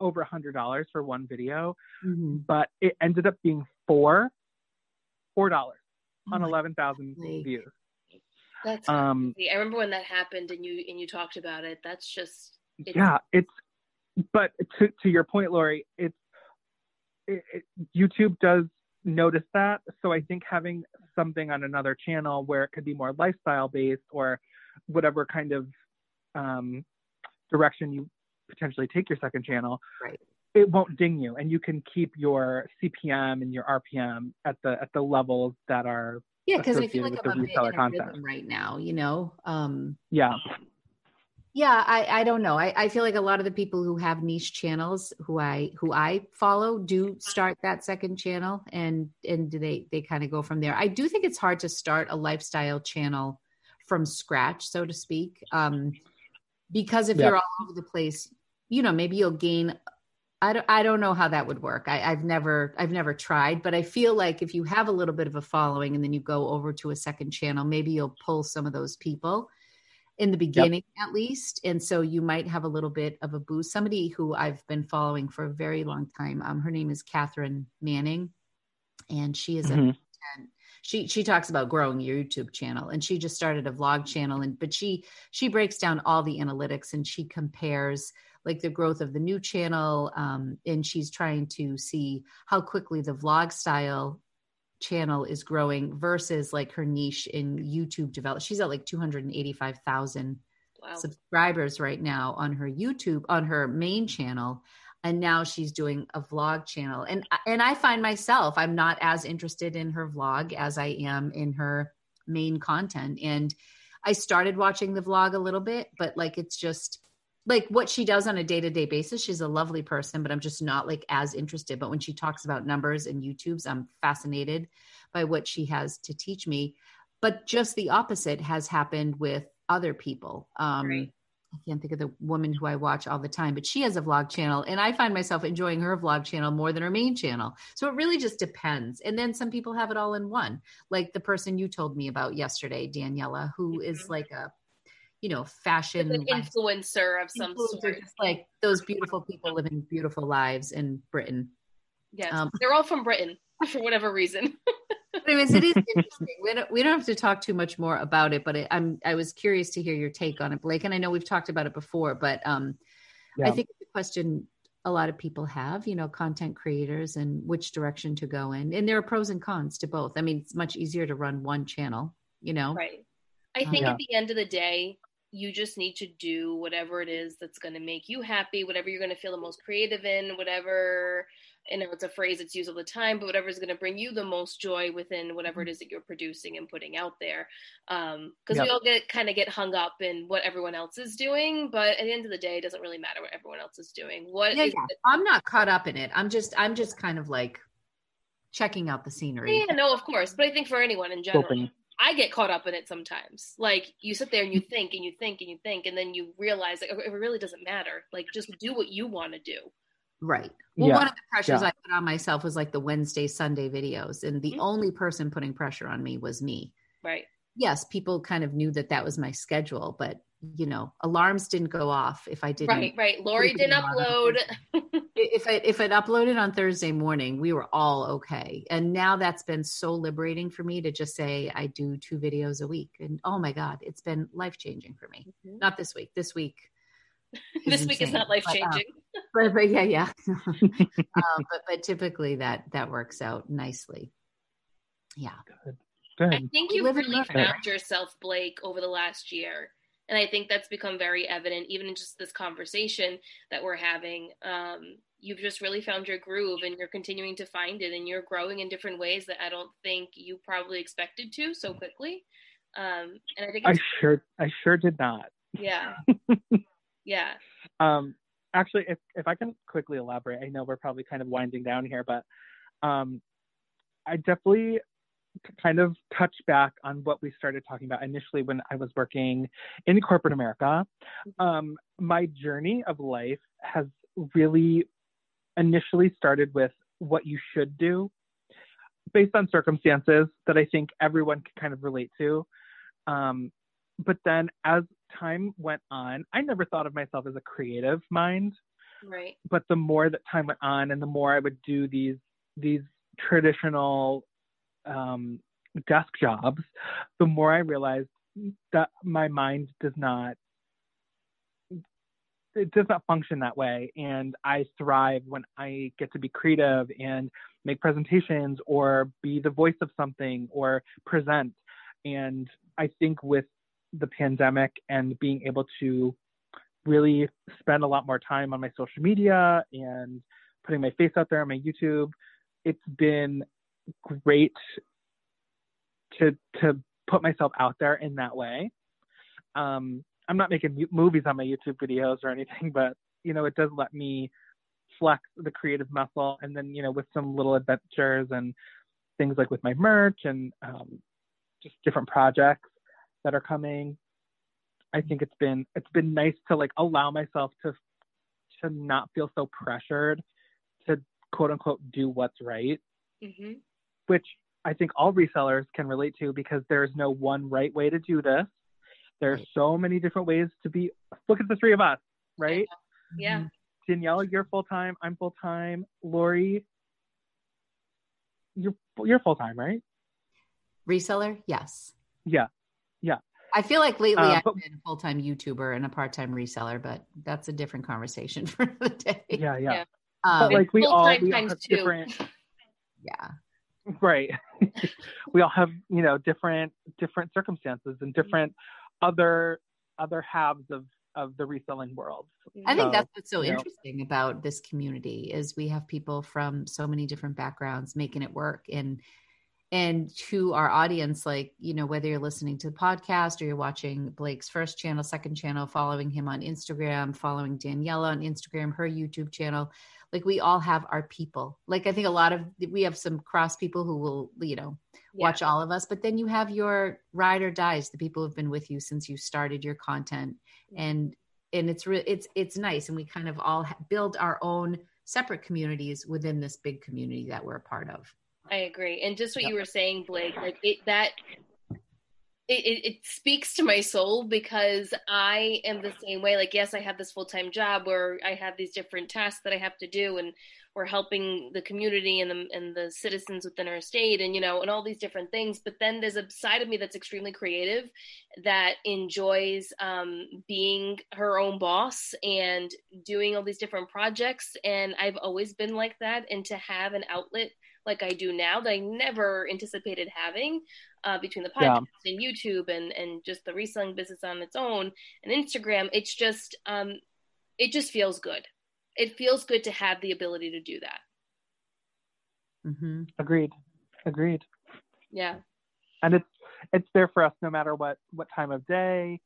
over a hundred dollars for one video, mm-hmm. but it ended up being four, four dollars oh on eleven thousand views. That's um, crazy. I remember when that happened, and you and you talked about it. That's just it's- yeah. It's but to to your point, Lori, it's it, it, YouTube does notice that. So I think having something on another channel where it could be more lifestyle based, or whatever kind of um, direction you potentially take your second channel, right. It won't ding you, and you can keep your C P M and your R P M at the at the levels that are. Yeah, because I feel like I'm a big in a rhythm right now, you know? Um, yeah. Yeah, I, I don't know. I, I feel like a lot of the people who have niche channels who I who I follow do start that second channel, and and they they kind of go from there. I do think it's hard to start a lifestyle channel from scratch, so to speak, um, because if yeah. you're all over the place, you know, maybe you'll gain. I don't, I don't know how that would work. I, I've never I've never tried, but I feel like if you have a little bit of a following and then you go over to a second channel, maybe you'll pull some of those people in the beginning, yep. at least. And so you might have a little bit of a boost. Somebody who I've been following for a very long time, um, her name is Catherine Manning, and she is mm-hmm. a She she talks about growing your YouTube channel, and she just started a vlog channel. And but she she breaks down all the analytics, and she compares like the growth of the new channel, um, and she's trying to see how quickly the vlog style channel is growing versus like her niche in YouTube develop. She's at like two hundred eighty-five thousand wow. subscribers right now on her YouTube, on her main channel. And now she's doing a vlog channel. And, and I find myself, I'm not as interested in her vlog as I am in her main content. And I started watching the vlog a little bit, but like, it's just like what she does on a day-to-day basis. She's a lovely person, but I'm just not like as interested. But when she talks about numbers and YouTubes, I'm fascinated by what she has to teach me. But just the opposite has happened with other people. Um, right. I can't think of the woman who I watch all the time, but she has a vlog channel, and I find myself enjoying her vlog channel more than her main channel. So it really just depends. And then some people have it all in one, like the person you told me about yesterday, Daniela, who mm-hmm. is like a, you know, fashion an influencer of some sort. Just like those beautiful people living beautiful lives in Britain. Yes. Um, they're all from Britain for whatever reason. But anyways, it is interesting. We don't, we don't have to talk too much more about it, but it, I'm I was curious to hear your take on it, Blake. And I know we've talked about it before, but um, yeah. I think it's a question a lot of people have, you know, content creators and which direction to go in. And there are pros and cons to both. I mean, it's much easier to run one channel, you know? Right. I think um, yeah. at the end of the day, you just need to do whatever it is that's going to make you happy, whatever you're going to feel the most creative in, whatever... And it's a phrase that's used all the time, but whatever's going to bring you the most joy within whatever it is that you're producing and putting out there. Um, because yep. we all get kind of get hung up in what everyone else is doing, but at the end of the day, it doesn't really matter what everyone else is doing. What yeah, is yeah. I'm not caught up in it. I'm just, I'm just kind of like checking out the scenery. Yeah, no, of course. But I think for anyone in general, Open. I get caught up in it sometimes. Like you sit there and you think and you think and you think, and then you realize like, it really doesn't matter. Like just do what you want to do. Right. Well, yeah. one of the pressures yeah. I put on myself was like the Wednesday, Sunday videos. And the mm-hmm. only person putting pressure on me was me. Right. Yes. People kind of knew that that was my schedule, but you know, alarms didn't go off if I didn't. Right. Right. Lori didn't upload. if I, if it uploaded on Thursday morning, we were all okay. And now that's been so liberating for me to just say, I do two videos a week, and oh my God, it's been life-changing for me. Mm-hmm. Not this week, this week. This insane. Week is not life changing, but, uh, but, but yeah, yeah. uh, but but typically that that works out nicely. Yeah, good. Good. I think you really found yourself, Blake, over the last year, and I think that's become very evident, even in just this conversation that we're having. Um, you've just really found your groove, and you're continuing to find it, and you're growing in different ways that I don't think you probably expected to so quickly. Um, and I think it's- I sure I sure did not. Yeah. Yeah. Um, actually, if, if I can quickly elaborate, I know we're probably kind of winding down here, but um, I definitely kind of touch back on what we started talking about initially when I was working in corporate America. Um, my journey of life has really initially started with what you should do based on circumstances that I think everyone can kind of relate to. Um, but then as time went on, I never thought of myself as a creative mind, right? But the more that time went on and the more I would do these these traditional um, desk jobs, the more I realized that my mind does not it does not function that way. And I thrive when I get to be creative and make presentations or be the voice of something or present. And I think with the pandemic and being able to really spend a lot more time on my social media and putting my face out there on my YouTube, it's been great to to put myself out there in that way. Um, I'm not making movies on my YouTube videos or anything, but, you know, it does let me flex the creative muscle. And then, you know, with some little adventures and things like with my merch and um, just different projects that are coming, I think it's been, it's been nice to like allow myself to, to not feel so pressured to quote unquote do what's right, mm-hmm. which I think all resellers can relate to, because there's no one right way to do this. There's so many different ways to be. Look at the three of us, right? Yeah. Danielle, you're full-time. I'm full-time. Lori, you're, you're full-time, right? Reseller? Yes. Yeah. Yeah. I feel like lately uh, but, I've been a full-time YouTuber and a part-time reseller, but that's a different conversation for the day. Yeah. Yeah. yeah. Um, but like we all, we all have two. different. Yeah. Right. We all have, you know, different, different circumstances and different other, other halves of, of the reselling world. I so, think that's what's so interesting know. about this community is we have people from so many different backgrounds making it work. And, and to our audience, like, you know, whether you're listening to the podcast or you're watching Blake's first channel, second channel, following him on Instagram, following Daniela on Instagram, her YouTube channel, like we all have our people. Like, I think a lot of, we have some cross people who will, you know, yeah. watch all of us, but then you have your ride or dies, the people who've been with you since you started your content. And, and it's re- it's, it's nice. And we kind of all ha- build our own separate communities within this big community that we're a part of. I agree. And just what yep. you were saying, Blake, like it, that it, it, it speaks to my soul, because I am the same way. Like, yes, I have this full-time job where I have these different tasks that I have to do, and we're helping the community and the, and the citizens within our state and, you know, and all these different things. But then there's a side of me that's extremely creative that enjoys um, being her own boss and doing all these different projects. And I've always been like that. And to have an outlet like I do now that I never anticipated having uh, between the podcast yeah. and YouTube and, and just the reselling business on its own and Instagram. It's just, um, it just feels good. It feels good to have the ability to do that. Mm-hmm. Agreed. Agreed. Yeah. And it's, it's there for us no matter what, what time of day.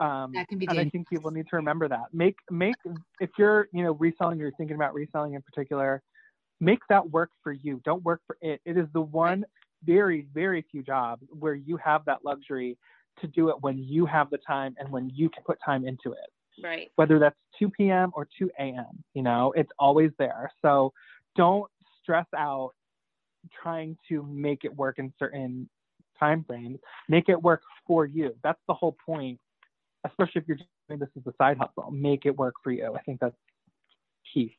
Um, that can be and dangerous. I think people need to remember that. Make, make, if you're, you know, reselling, you're thinking about reselling in particular, make that work for you. Don't work for it. It is the one very, very few jobs where you have that luxury to do it when you have the time and when you can put time into it. Right. Whether that's two p.m. or two a.m., you know, it's always there. So don't stress out trying to make it work in certain time frames. Make it work for you. That's the whole point, especially if you're doing this as a side hustle. Make it work for you. I think that's key.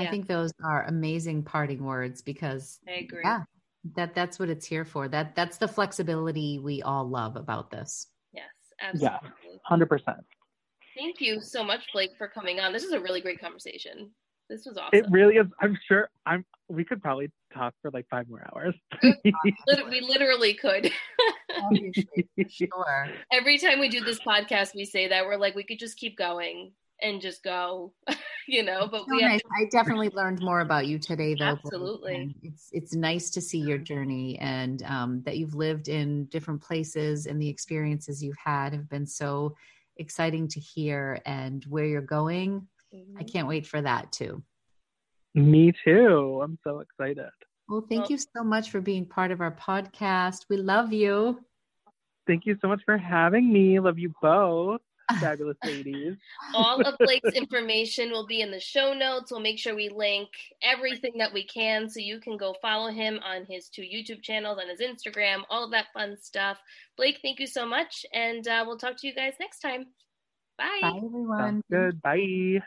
Yeah. I think those are amazing parting words, because I agree. Yeah, that that's what it's here for. That that's the flexibility we all love about this. Yes, absolutely. Yeah, one hundred percent. Thank you so much, Blake, for coming on. This is a really great conversation. This was awesome. It really is. I'm sure I'm we could probably talk for like five more hours. We literally could. Sure. Every time we do this podcast, we say that we're like, we could just keep going and just go. You know, but so we nice. to- I definitely learned more about you today, though. Absolutely. It's it's nice to see your journey, and um, that you've lived in different places, and the experiences you've had have been so exciting to hear, and where you're going. Mm-hmm. I can't wait for that too. Me too. I'm so excited. Well, thank well, you so much for being part of our podcast. We love you. Thank you so much for having me. Love you both. Fabulous ladies. All of Blake's information will be in the show notes. We'll make sure we link everything that we can, so you can go follow him on his two YouTube channels, on his Instagram, all of that fun stuff. Blake, thank you so much, and uh, we'll talk to you guys next time. Bye. Bye, everyone. Sounds good. Bye.